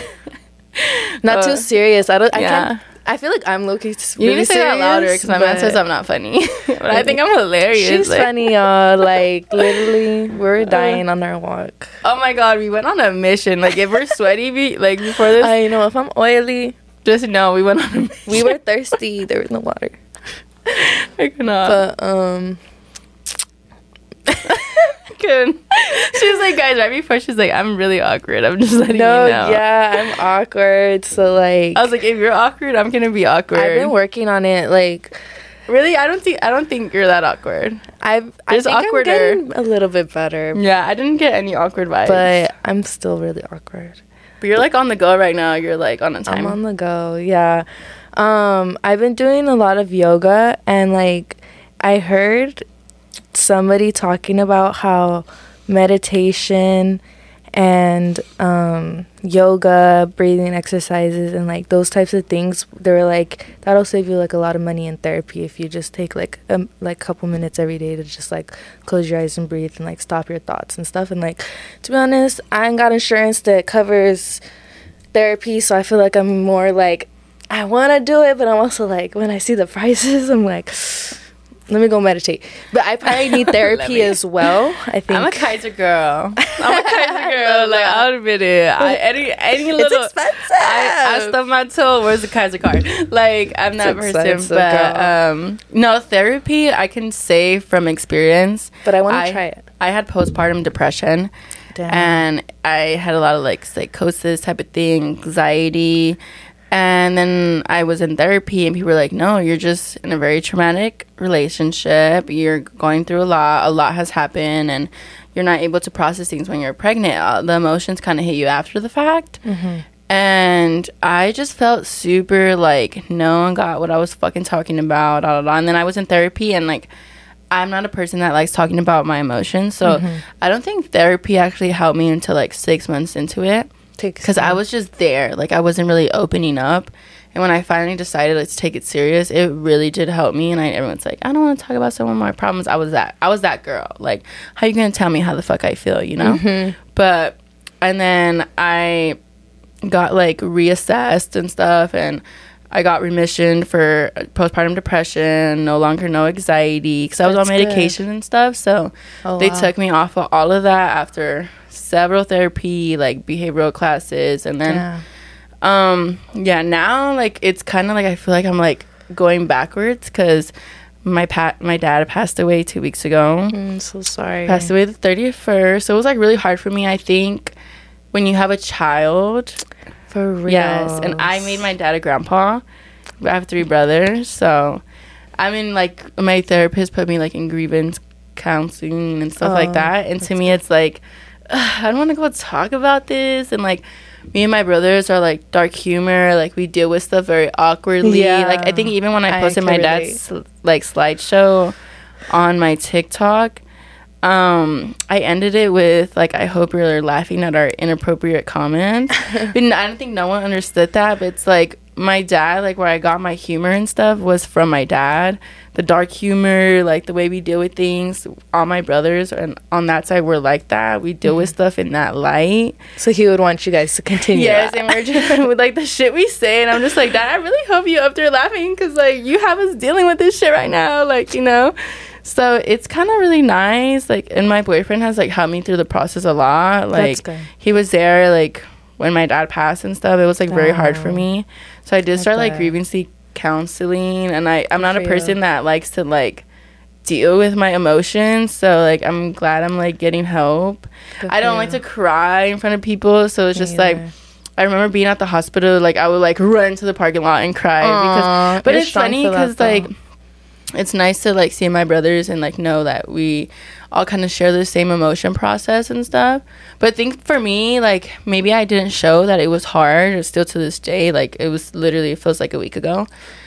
Not too serious. I don't. I yeah. can't. I feel like I'm low-key really. You need to say that louder because my man says I'm not funny. But I think I'm hilarious. She's like. Funny, y'all. Like, literally, we're dying uh, on our walk. Oh, my God. We went on a mission. Like, if we're sweaty, be, like, before this. I know. If I'm oily. Just know we went on a mission. We were thirsty. There was no water. I could not. But, um... Good. She was like, guys, right before she's like, I'm really awkward. I'm just letting no, you know. Yeah, I'm awkward. So like, I was like, if you're awkward, I'm gonna be awkward. I've been working on it. Like, really, I don't think I don't think you're that awkward. I've There's I think I'm getting a little bit better. Yeah, I didn't get any awkward vibes, but I'm still really awkward. But you're like on the go right now. You're like on a time. I'm on the go. Yeah, um, I've been doing a lot of yoga, and like, I heard. Somebody talking about how meditation and um yoga, breathing exercises, and like those types of things, they were like, that'll save you like a lot of money in therapy if you just take like a like couple minutes every day to just like close your eyes and breathe and like stop your thoughts and stuff. And like, to be honest, I ain't got insurance that covers therapy, so I feel like I'm more like I want to do it, but I'm also like, when I see the prices, I'm like, let me go meditate. But I probably need therapy as well. I think I'm a Kaiser girl. I'm a Kaiser girl. Like, I'll admit it. I, any any it's little, expensive. I, I stubbed my toe. Where's the Kaiser card? Like, I'm that person. But um, no therapy. I can say from experience. But I want to try it. I had postpartum depression. Damn. And I had a lot of like psychosis type of thing, anxiety. And then I was in therapy, and people were like, no, you're just in a very traumatic relationship. You're going through a lot. A lot has happened, and you're not able to process things when you're pregnant. The emotions kind of hit you after the fact. Mm-hmm. And I just felt super, like, no one got what I was fucking talking about. Blah, blah, blah. And then I was in therapy, and, like, I'm not a person that likes talking about my emotions. So mm-hmm. I don't think therapy actually helped me until, like, six months into it. Because I was just there, like I wasn't really opening up, and when I finally decided let's take it serious, it really did help me. And I, everyone's like, I don't want to talk about some of my problems. I was that, I was that girl. Like, how you gonna tell me how the fuck I feel, you know? Mm-hmm. But and then I got like reassessed and stuff, and I got remission for postpartum depression, no longer no anxiety, because I was That's on medication good. And stuff. So oh, they wow. took me off of all of that after. Several therapy, like behavioral classes, and then yeah. um yeah now like it's kind of like I feel like I'm like going backwards because my pat my dad passed away two weeks ago. I'm so sorry. Passed away the thirty-first, so it was like really hard for me. I think when you have a child for real. Yes, and I made my dad a grandpa. I have three brothers, so I'm in like my therapist put me like in grievance counseling and stuff oh, like that, and to me good. It's like I don't want to go talk about this, and like me and my brothers are like dark humor, like we deal with stuff very awkwardly. Yeah. Like I think even when I posted I my dad's like slideshow on my TikTok, Um, I ended it with, like, I hope you're laughing at our inappropriate comments. But I don't think no one understood that, but it's, like, my dad, like, where I got my humor and stuff was from my dad. The dark humor, like, the way we deal with things. All my brothers and on that side were like that. We deal mm-hmm. with stuff in that light. So he would want you guys to continue Yes, that. And we're just, with, like, the shit we say. And I'm just like, Dad, I really hope you're up there laughing because, like, you have us dealing with this shit right now. Like, you know? So it's kind of really nice, like, and my boyfriend has, like, helped me through the process a lot. Like, he was there, like, when my dad passed and stuff. It was, like, very oh. hard for me. So I did I start, bet. like, grievance counseling, and I, I'm not a person you. that likes to, like, deal with my emotions. So, like, I'm glad I'm, like, getting help. Good I don't you. like to cry in front of people, so it's just, yeah. like... I remember being at the hospital, like, I would, like, run to the parking lot and cry. Aww, because, but it's funny because, like... it's nice to, like, see my brothers and, like, know that we all kind of share the same emotion process and stuff. But I think for me, like, maybe I didn't show that it was hard. It's still to this day. Like, it was literally, it feels like a week ago.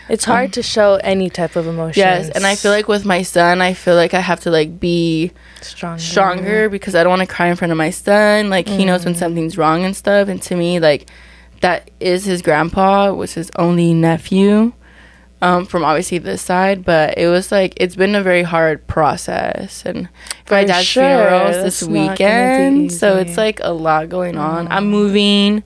It's hard um, to show any type of emotion. Yes, and I feel like with my son, I feel like I have to, like, be stronger, stronger because I don't want to cry in front of my son. Like, mm. he knows when something's wrong and stuff. And to me, like, that is his grandpa, was his only nephew. Um, from obviously this side, but it was like it's been a very hard process, and for my dad's sure, funerals this weekend, so it's like a lot going on. Mm. I'm moving,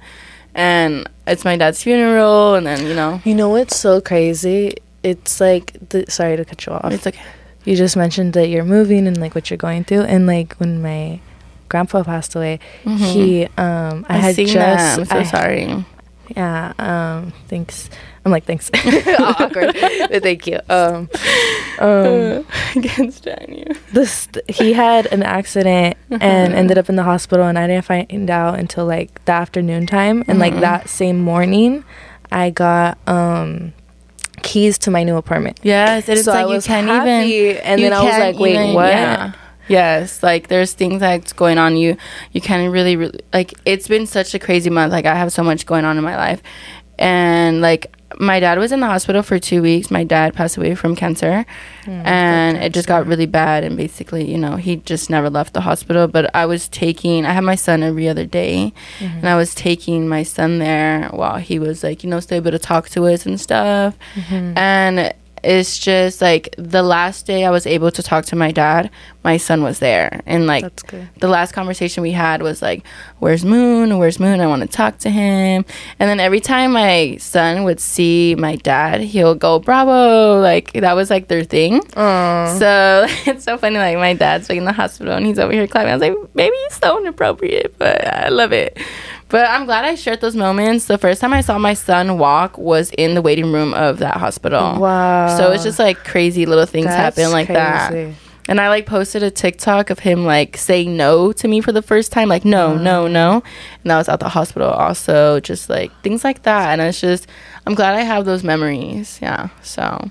and it's my dad's funeral, and then you know, you know what's so crazy? It's like the, sorry to cut you off. It's okay. You just mentioned that you're moving and like what you're going through, and like when my grandpa passed away, mm-hmm. he um I, I had just that. I'm so I, sorry. Yeah. Um. Thanks. I'm like, thanks. Oh, awkward. But thank you. Um, um, Against Daniel. This, he had an accident and ended up in the hospital, and I didn't find out until, like, the afternoon time. And, mm-hmm. like, that same morning, I got um, keys to my new apartment. Yes, it is so like I you was can't happy, even. And then I was like, wait, even, what? Yeah. Yes, like, there's things that's going on. You, you can't really, really, like, it's been such a crazy month. Like, I have so much going on in my life. And, like, my dad was in the hospital for two weeks. My dad passed away from cancer, mm, and it just got really bad. And basically, you know, he just never left the hospital. But I was taking, I had my son every other day, mm-hmm. and I was taking my son there while he was like, you know, still able to talk to us and stuff. Mm-hmm. And it's just like the last day I was able to talk to my dad, my son was there. And like the last conversation we had was like, where's Moon? Where's Moon? I want to talk to him. And then every time my son would see my dad, he'll go, bravo. Like that was like their thing. Aww. So it's so funny. Like my dad's like in the hospital and he's over here clapping. I was like, maybe he's so inappropriate, but I love it. But I'm glad I shared those moments. The first time I saw my son walk was in the waiting room of that hospital. Wow. So it's just, like, crazy little things That's happen like crazy. that. And I, like, posted a TikTok of him, like, saying no to me for the first time. Like, no, mm. no, no. And I was at the hospital also. Just, like, things like that. And it's just, I'm glad I have those memories. Yeah. So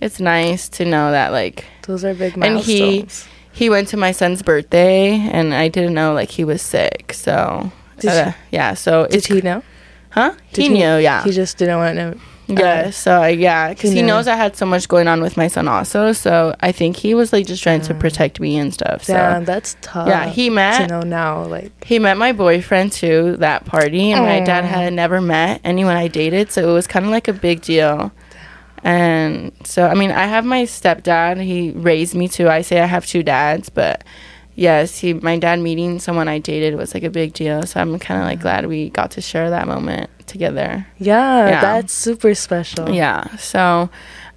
it's nice to know that, like. Those are big milestones. And he, he went to my son's birthday. And I didn't know, like, he was sick. So. Did uh, yeah, so did he know? Huh? Did he, he knew, yeah. He just didn't want to know. Yeah, uh, so yeah, because he, he knows I had so much going on with my son also, so I think he was like just trying yeah. to protect me and stuff. So. Yeah, that's tough. Yeah, he met to know now, like he met my boyfriend too that party, and Aww. my dad had never met anyone I dated, so it was kind of like a big deal. And so I mean, I have my stepdad. He raised me too. I say I have two dads, but. Yes, he, my dad meeting someone I dated was, like, a big deal. So I'm kind of, like, glad we got to share that moment together. Yeah, yeah, that's super special. Yeah. So,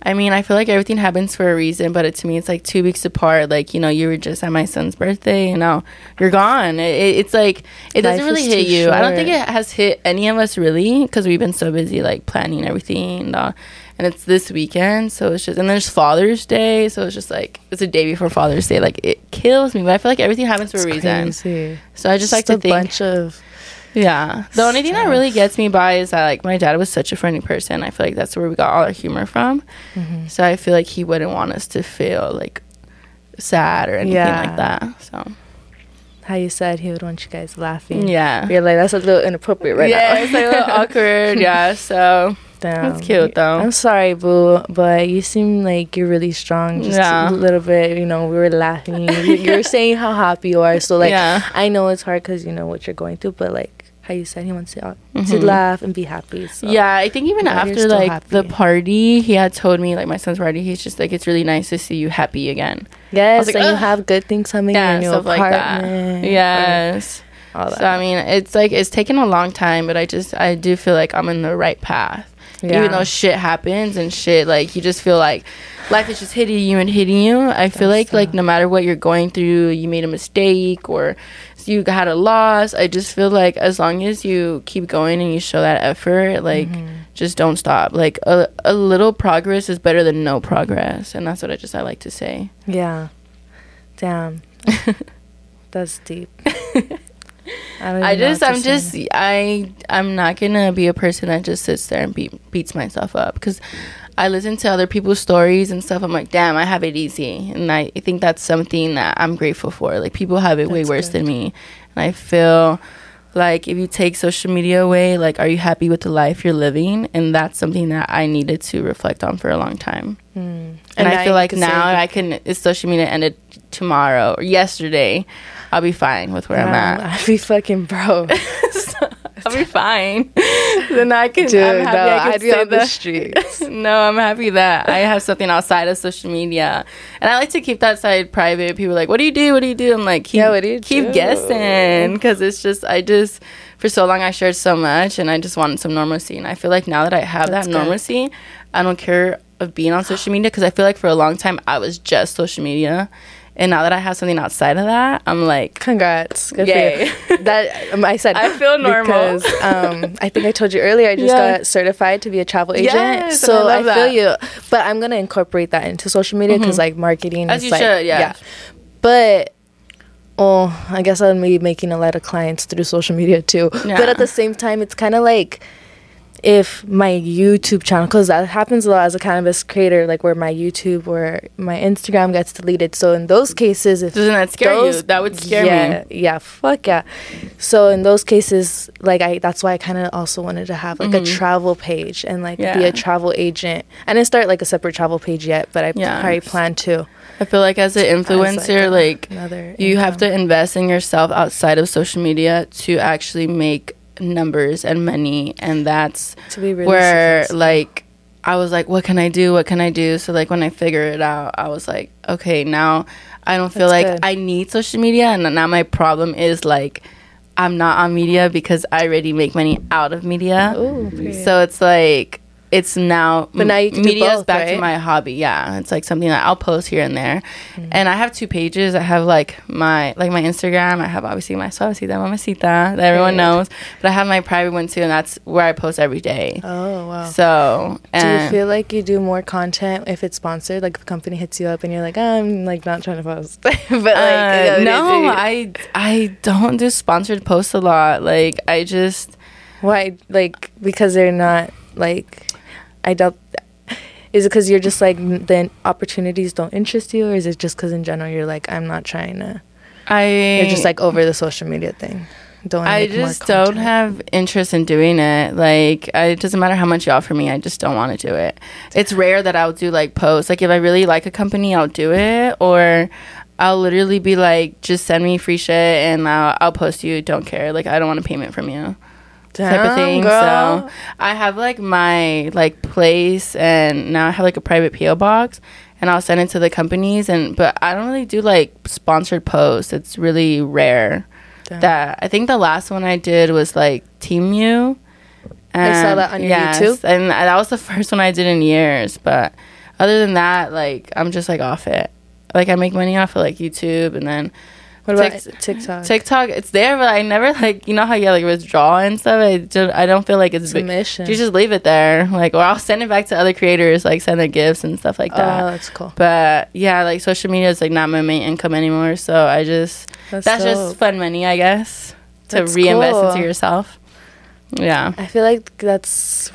I mean, I feel like everything happens for a reason. But it, to me, it's, like, two weeks apart. Like, you know, you were just at my son's birthday. And now you're gone. It, it, it's, like, it doesn't Life really hit you. Short. I don't think it has hit any of us, really. Because we've been so busy, like, planning everything and all. And it's this weekend, so it's just... And there's Father's Day, so it's just, like... It's a day before Father's Day. Like, it kills me. But I feel like everything happens for it's a reason. Crazy. So I just, just like to think... a bunch of... Yeah. The only stuff. thing that really gets me by is that, like, my dad was such a friendly person. I feel like that's where we got all our humor from. Mm-hmm. So I feel like he wouldn't want us to feel, like, sad or anything yeah. like that, so... How you said he would want you guys laughing. Yeah. You're like, that's a little inappropriate right yeah, now. Yeah, it's like a little awkward, yeah, so... Damn. That's cute, though. I'm sorry, boo, but you seem like you're really strong. Just yeah. a little bit, you know, we were laughing. You, you were saying how happy you are. So, like, yeah. I know it's hard because you know what you're going through, but, like, how you said he wants to, uh, mm-hmm. to laugh and be happy. So. Yeah, I think even yeah, after, like, happy. the party, he had told me, like, my son's party, he's just like, it's really nice to see you happy again. Yes, like, and Ugh. you have good things coming yeah, in your new apartment. Like yes. Or, all that. So, I mean, it's, like, it's taken a long time, but I just, I do feel like I'm on the right path. Yeah. Even though shit happens and shit, like, you just feel like life is just hitting you and hitting you. I feel That's like, so. like, no matter what you're going through, you made a mistake or you had a loss. I just feel like as long as you keep going and you show that effort, like, mm-hmm. just don't stop. Like, a, a little progress is better than no progress. And that's what I just, I like to say. Yeah. Damn. That's deep. I, I just I'm just that. I I'm not gonna be a person that just sits there and be, beats myself up, because I listen to other people's stories and stuff. I'm like, damn, I have it easy, and I, I think that's something that I'm grateful for. Like, people have it that's way worse good. than me, and I feel like if you take social media away, like, are you happy with the life you're living? And that's something that I needed to reflect on for a long time. mm. and, and I, I feel like now I can, if social media ended tomorrow or yesterday, I'll be fine with where um, I'm at. I'll be fucking broke. I'll be fine. Then I can. Dude, I'm happy no, I can I'd be on the streets. No, I'm happy that I have something outside of social media, and I like to keep that side private. People are like, "What do you do? What do you do?" I'm like, "Keep, yeah, what do you keep do? guessing," because it's just, I just for so long I shared so much, and I just wanted some normalcy, and I feel like now that I have That's that good. normalcy, I don't care of being on social media, because I feel like for a long time I was just social media. And now that I have something outside of that, I'm like, congrats, good yay. for you. That um, I said, I feel normal because um, I think I told you earlier I just yeah. got certified to be a travel agent. Yes, so I, I feel that. you, but I'm gonna incorporate that into social media because mm-hmm. like marketing, as is you like, should, yeah. yeah. But oh, I guess I'm be making a lot of clients through social media too. Yeah. But at the same time, it's kind of like, if my YouTube channel, because that happens a lot as a cannabis creator, like where my YouTube or my Instagram gets deleted. So in those cases, if doesn't that scare those, you? That would scare yeah, me. Yeah, fuck yeah. So in those cases, like I, that's why I kind of also wanted to have like mm-hmm. a travel page and like yeah. be a travel agent. I didn't start like a separate travel page yet, but I yeah. probably plan to. I feel like as an influencer, like, like you income. have to invest in yourself outside of social media to actually make numbers and money, and that's to be really where successful. Like I was like, what can I do? What can I do? So like when I figured it out, I was like, okay, now I don't feel that's like good. I need social media, and now my problem is like I'm not on media because I already make money out of media. Ooh, so it's like it's now, but now you can media do both, is back right? to my hobby. Yeah, it's like something that I'll post here and there. Mm-hmm. And I have two pages. I have like my like my Instagram. I have obviously my suavecita mamacita that everyone right. knows, but I have my private one too, and that's where I post every day. Oh wow! So and do you feel like you do more content if it's sponsored? Like if a company hits you up and you're like, oh, I'm like not trying to post, but like uh, you know, no, I I don't do sponsored posts a lot. Like I just why like because they're not like. I doubt. Is it because you're just like the opportunities don't interest you, or is it just because in general you're like I'm not trying to? I you're just like over the social media thing. Don't I just don't have interest in doing it. Like I, it doesn't matter how much you offer me. I just don't want to do it. It's rare that I'll do like posts. Like if I really like a company, I'll do it, or I'll literally be like, just send me free shit and I'll, I'll post you. Don't care. Like I don't want a payment from you. Damn, type of thing girl. So I have like my like place, and now I have like a private P O box, and I'll send it to the companies, and but I don't really do like sponsored posts. It's really rare. Damn. That I think the last one I did was like Temu. I saw that on your yes, YouTube, and that was the first one I did in years. But other than that, like I'm just like off it. Like I make money off of like YouTube, and then what about Tic- TikTok? TikTok, it's there, but I never like, you know how you like withdraw and stuff. I just, I don't feel like it's, it's a mission. You just leave it there, like, or I'll send it back to other creators, like send their gifts and stuff like that. Oh, that's cool. But yeah, like social media is like not my main income anymore, so I just that's, that's just fun money, I guess, to that's reinvest cool. into yourself. Yeah, I feel like that's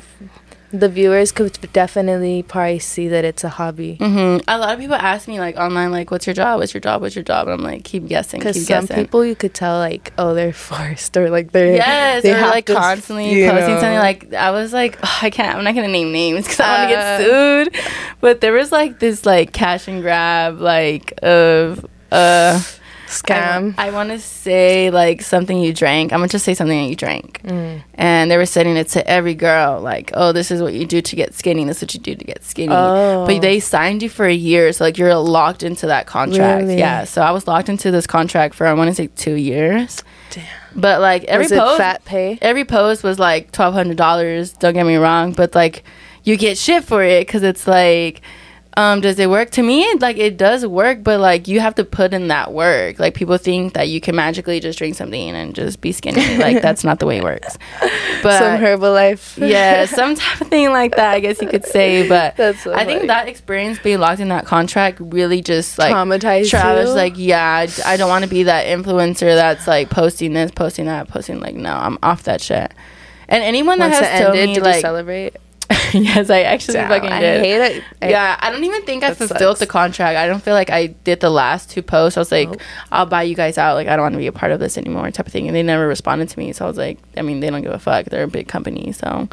the viewers could definitely probably see that it's a hobby. Mm-hmm. A lot of people ask me, like, online, like, what's your job? What's your job? What's your job? And I'm like, keep guessing, keep guessing. Because some people, you could tell, like, oh, they're forced, or, like, they're... Yes, they or, have like, this, constantly posting know. something. Like, I was like, oh, I can't, I'm not going to name names because uh, I want to get sued. But there was, like, this, like, cash and grab, like, of... uh. Scam. I, I want to say, like, something you drank. I'm going to just say something that you drank. Mm. And they were sending it to every girl. Like, oh, this is what you do to get skinny. This is what you do to get skinny. Oh. But they signed you for a year. So, like, you're locked into that contract. Really? Yeah. So I was locked into this contract for, I want to say, two years. Damn. But, like, every was it post, fat pay? Every post was, like, twelve hundred dollars. Don't get me wrong. But, like, you get shit for it because it's, like... Um, does it work? To me, like, it does work, but, like, you have to put in that work. Like, people think that you can magically just drink something and just be skinny. Like, that's not the way it works. But some Herbalife. Yeah, some type of thing like that, I guess you could say. But that's I think that experience being locked in that contract really just, like, traumatized Travis, you? Like, yeah, I don't want to be that influencer that's, like, posting this, posting that, posting, like, no, I'm off that shit. And anyone that Once has told ended, me, did like... you celebrate? Yes, I actually Damn, fucking did. I hate it. I, yeah, I don't even think I fulfilled sucks. the contract. I don't feel like I did the last two posts. I was like, nope. I'll buy you guys out. Like, I don't want to be a part of this anymore type of thing. And they never responded to me. So I was like, I mean, they don't give a fuck. They're a big company. So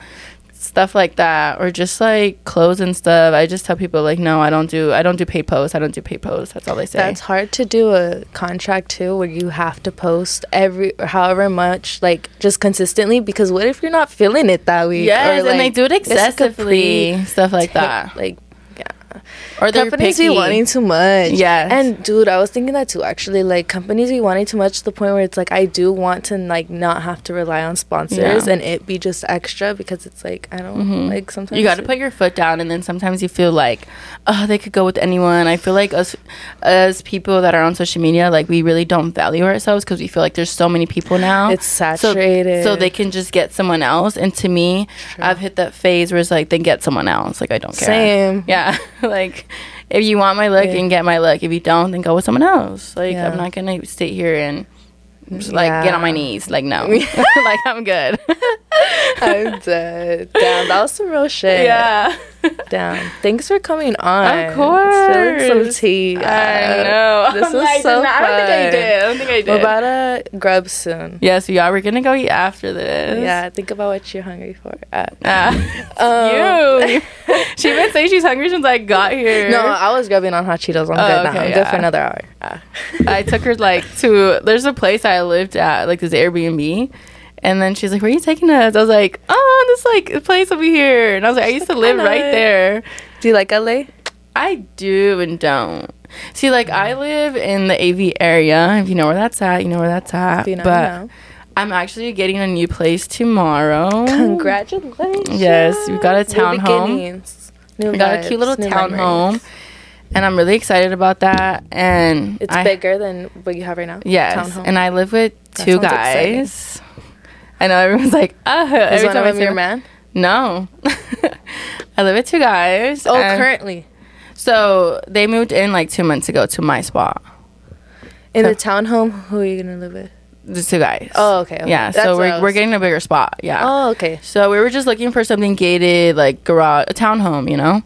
stuff like that, or just like clothes and stuff. I just tell people, like, no, I don't do, I don't do paid posts. I don't do paid posts. That's all they say. That's hard to do a contract too, where you have to post every, however much, like, just consistently. Because what if you're not feeling it that week? Yes, or, like, and they do it excessively, stuff like that. Like, yeah, or they're companies picky. Be wanting too much. Yeah, and dude, I was thinking that too. Actually, like, companies be wanting too much to the point where it's like, I do want to, like, not have to rely on sponsors yeah. and it be just extra, because it's like, I don't mm-hmm. like sometimes you got to put your foot down, and then sometimes you feel like, oh, they could go with anyone. I feel like us as people that are on social media, like, we really don't value ourselves because we feel like there's so many people now. It's saturated, so, so they can just get someone else. And to me, True. I've hit that phase where it's like, then get someone else. Like, I don't care. Same. Yeah. Like, if you want my look, yeah. and get my look. If you don't, then go with someone else. Like, yeah. I'm not gonna sit here and just, like, yeah. get on my knees. Like, no. Like, I'm good. I'm dead. Damn, that was some real shit. Yeah. Damn. Thanks for coming on. Of course. Filling some tea. I know. This I'm was like, so fun. I don't think I did. I don't think I did. We're about to grub soon. Yes, yeah, so y'all, we're gonna go eat after this. Yeah, think about what you're hungry for. Uh, uh, um, you. She even say she's hungry since I got here. No, I was grubbing on hot Cheetos. I'm oh, good okay, now. I'm yeah. good for another hour. Uh. I took her, like, to, there's a place I lived at, like, this Airbnb. And then she's like, where are you taking us? I was like, oh, this, like, place over here. And I was like, I used to live right there. Do you like L A? I do and don't. See, like, I live in the A V area. If you know where that's at, you know where that's at. But I'm actually getting a new place tomorrow. Congratulations. Yes, we've got a townhome. We got a cute little townhome. And I'm really excited about that. And it's bigger than what you have right now? Yes. And I live with two guys. I know, everyone's like, uh oh. Every time I'm your man? No. I live with two guys. Oh, currently. So they moved in like two months ago to my spot. In so, the townhome, who are you going to live with? The two guys. Oh, okay. okay. Yeah, That's so we're, we're getting a bigger spot. Yeah. Oh, okay. So we were just looking for something gated, like garage, a townhome, you know,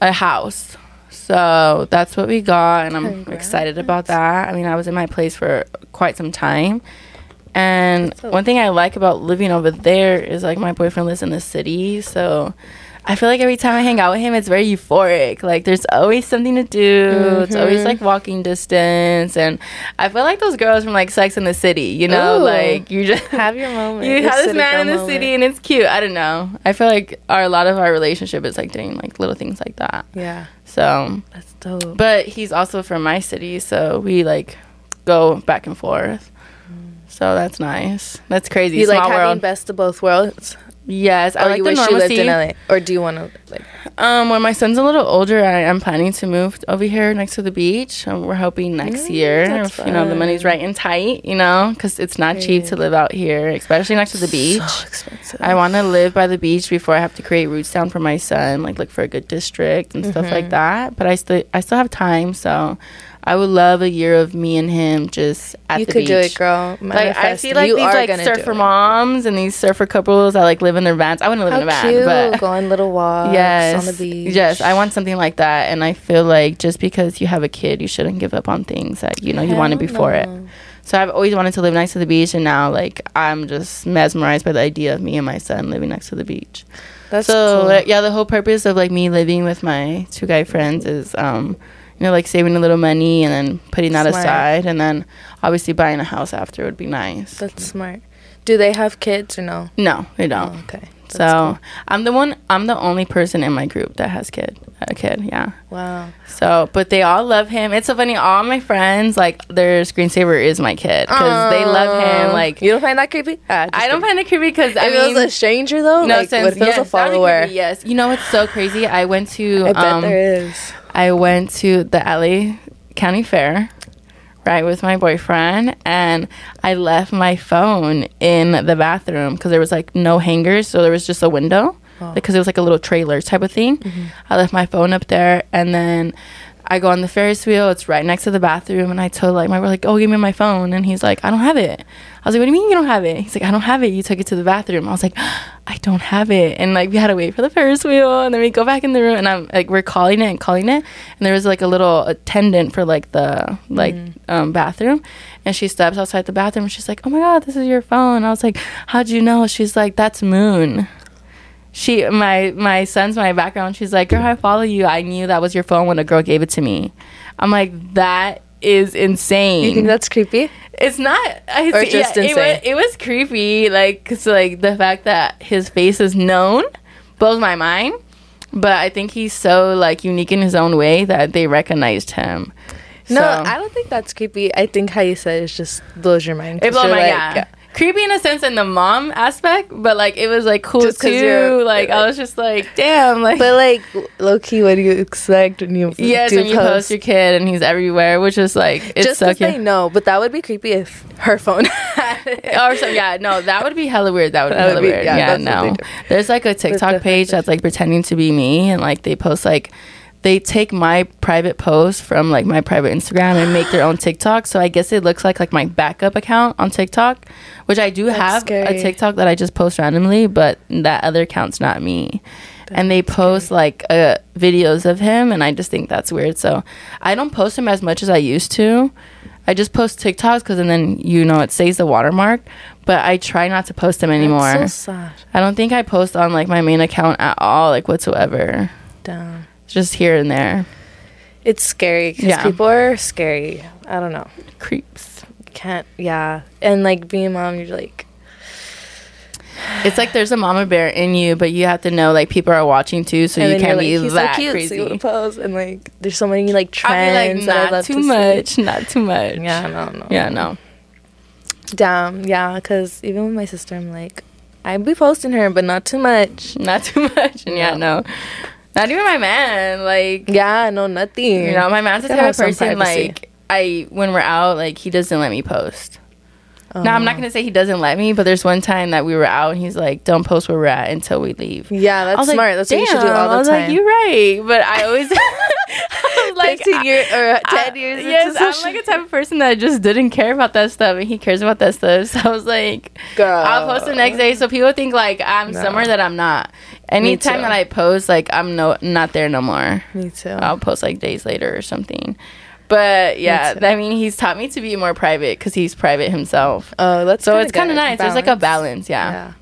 a house. So that's what we got, and I'm Congrats. excited about that. I mean, I was in my place for quite some time. And one thing I like about living over there is, like, my boyfriend lives in the city, so I feel like every time I hang out with him, it's very euphoric. Like, there's always something to do. Mm-hmm. It's always, like, walking distance. And I feel like those girls from, like, Sex and the City, you know? Ooh. Like, you just have your moment. You your have this man in the moment. City, and it's cute. I don't know. I feel like our, a lot of our relationship is, like, doing, like, little things like that. Yeah. So. That's dope. But he's also from my city, so we, like, go back and forth. So that's nice. That's crazy. You Small like having world. Best of both worlds? Yes. Or I like you the wish normalcy. You lived in L A? Or do you want to, like... Um, when my son's a little older, I am planning to move over here next to the beach. Um, we're hoping next yeah, year. If, you know, the money's right and tight, you know, because it's not Great. cheap to live out here, especially next to the beach. So expensive. I want to live by the beach before I have to create roots down for my son, like look for a good district and mm-hmm. stuff like that. But I, st- I still have time, so... I would love a year of me and him just at you the beach. You could do it, girl. Manifest. Like I see like you these like surfer moms and these surfer couples that like live in their vans. I wouldn't live How in a van, cute. But go on little walks yes, on the beach. Yes, I want something like that. And I feel like just because you have a kid, you shouldn't give up on things that you know Hell you wanted before no. it. So I've always wanted to live next to the beach, and now like I'm just mesmerized by the idea of me and my son living next to the beach. That's so cool. Like, yeah, the whole purpose of like me living with my two guy friends is um you know, like saving a little money and then putting that smart. aside, and then obviously buying a house after would be nice. That's smart. Do they have kids or no? No, they don't. Oh, okay. That's so cool. I'm the one. I'm the only person in my group that has kid. A kid, yeah. Wow. So, but they all love him. It's so funny. All my friends, like their screensaver is my kid because they love him. Like you don't find that creepy? Ah, I don't kidding. find it creepy because I mean, if it was a stranger though. No, like, sense. If it yes, was a follower. Creepy, yes. You know what's so crazy? I went to. I bet um, there is. I went to the L A County Fair, right, with my boyfriend, and I left my phone in the bathroom because there was like no hangers, so there was just a window because oh. it was like a little trailer type of thing. Mm-hmm. I left my phone up there, and then I go on the Ferris wheel. It's right next to the bathroom, and I told like my brother, like, oh, give me my phone, and he's like, I don't have it. I was like, what do you mean you don't have it? He's like, I don't have it. You took it to the bathroom. I was like, I don't have it. And like we had to wait for the Ferris wheel, and then we go back in the room, and I'm like, we're calling it and calling it, and there was like a little attendant for like the like mm. um, bathroom, and she steps outside the bathroom, and she's like, oh my God, this is your phone. I was like, how'd you know? She's like, that's Moon. She, my my son's my background. She's like, girl, I follow you. I knew that was your phone when a girl gave it to me. I'm like, that is insane. You think that's creepy? It's not. I, or just yeah, insane. It was, it was creepy, like, cause like the fact that his face is known blows my mind. But I think he's so like unique in his own way that they recognized him. No, so. I don't think that's creepy. I think how you said it just blows your mind. It blows my like, yeah. yeah. Creepy in a sense in the mom aspect, but like it was like cool just too. Like, like I was just like, damn. Like, but like low key, what do you expect when you yes do when you post? post your kid and he's everywhere, which is like it's just because they know. But that would be creepy if her phone had it. Or so yeah, no, that would be hella weird. That would be that hella would be, weird. Yeah, yeah no. There's like a TikTok page that's like pretending to be me, and like they post like. They take my private post from like my private Instagram and make their own TikTok. So I guess it looks like like my backup account on TikTok, which I do That's have scary. a TikTok that I just post randomly, but that other account's not me. That's and they post scary. like uh, videos of him, and I just think that's weird. So I don't post him as much as I used to. I just post TikToks because and then you know it saves the watermark, but I try not to post them anymore. That's so sad. I don't think I post on like my main account at all, like whatsoever. Damn. Just here and there. It's scary because yeah. people are scary. I don't know. Creeps. Can't, yeah. And like being a mom, you're like. It's like there's a mama bear in you, but you have to know like people are watching too, so and you can't be like, that so cute, crazy. So you pose, and like there's so many like trends. Like, not that I love too to much. See. Not too much. Yeah, no, no. Yeah, no. Damn, yeah, because even with my sister, I'm like, I'd be posting her, but not too much. Not too much. And yeah, yeah no. Not even my man, like... Yeah, no, nothing. You know, my man's the type of person, like, I... When we're out, like, he doesn't let me post. Um, now, I'm not going to say he doesn't let me, but there's one time that we were out, and he's like, don't post where we're at until we leave. Yeah, that's smart. Like, that's what you should do all the time. I was like, you're right. But I always... I was like... fifteen years or ten years into yes, I'm like a type of person that just didn't care about that stuff, and he cares about that stuff. So I was like... Girl. I'll post the next day, so people think, like, I'm no. somewhere that I'm not. Anytime that I post, like, I'm no not there no more. Me too. I'll post, like, days later or something. But, yeah, me I mean, he's taught me to be more private because he's private himself. Oh, that's So it's kind of nice. Balance. There's, like, a balance, yeah. Yeah,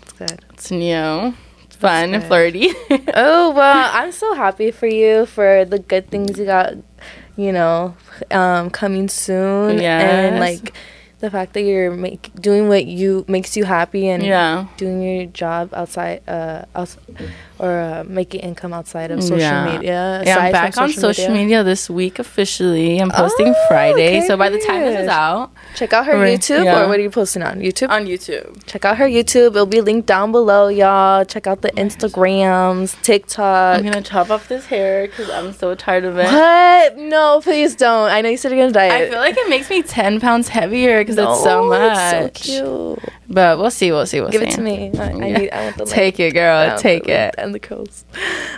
that's good. It's new. It's fun and flirty. Oh, well, I'm so happy for you for the good things you got, you know, um, coming soon. Yeah. And, like... The fact that you're make, doing what you makes you happy and yeah. doing your job outside uh, outs- or uh, making income outside of social yeah. media. Yeah, I'm back on social media. media this week officially. I'm posting oh, Friday. Okay, so by the time this is out. Check out her YouTube yeah. or what are you posting on? YouTube? On YouTube. Check out her YouTube. It'll be linked down below, y'all. Check out the Instagrams, TikTok. I'm going to chop off this hair because I'm so tired of it. What? No, please don't. I know you said you're going to diet. I feel like it makes me ten pounds heavier because no, it's so much. It's so cute. But we'll see, we'll see, we'll Give see. Give it to me. I, yeah. I need. I want the take it, girl. Um, take it. And the curls.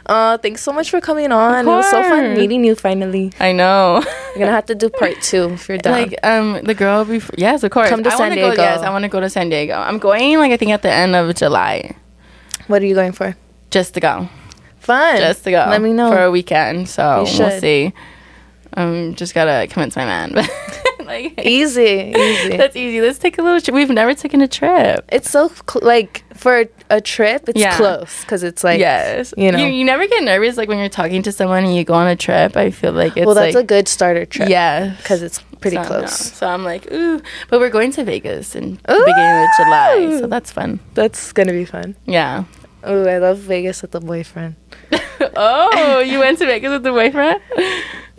Uh, thanks so much for coming on. It was so fun meeting you finally. I know. We're gonna have to do part two if you're done. Like um, the girl before. Yes, of course. Come to I San Diego. Go, yes, I want to go to San Diego. I'm going like I think at the end of July. What are you going for? Just to go. Fun. Just to go. Let me know for a weekend. So we'll see. Um, just gotta convince my man. Like, easy, easy. That's easy. Let's take a little trip. We've never taken a trip. It's so cl- like for a trip, it's yeah. close because it's like yes, you know, you, you never get nervous like when you're talking to someone and you go on a trip. I feel like it's well, that's like, a good starter trip. Yeah, because it's pretty so, close. No. So I'm like, ooh, but we're going to Vegas in ooh! the beginning of July, so that's fun. That's gonna be fun. Yeah. Oh, I love Vegas with the boyfriend. Oh, you went to Vegas with the boyfriend?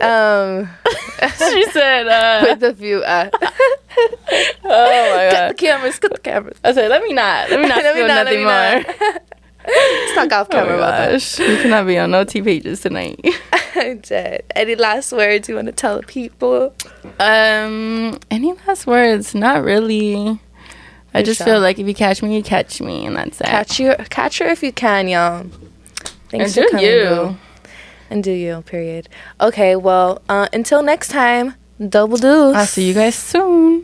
Um, she said uh, with a few. Uh, oh my god! Cut the cameras! Cut the cameras! I said, let me not. Let me not. Let me not. Nothing let me more. Not. Let's talk off camera oh about gosh. That. You cannot be on O T pages tonight. I'm dead. Any last words you want to tell the people? Um, any last words? Not really. I Good just job. Feel like if you catch me, you catch me, and that's it. Catch you, catch her if you can, y'all. Thanks and for coming. You. Bro. And do you, period. Okay, well, uh, until next time, double deuce. I'll see you guys soon.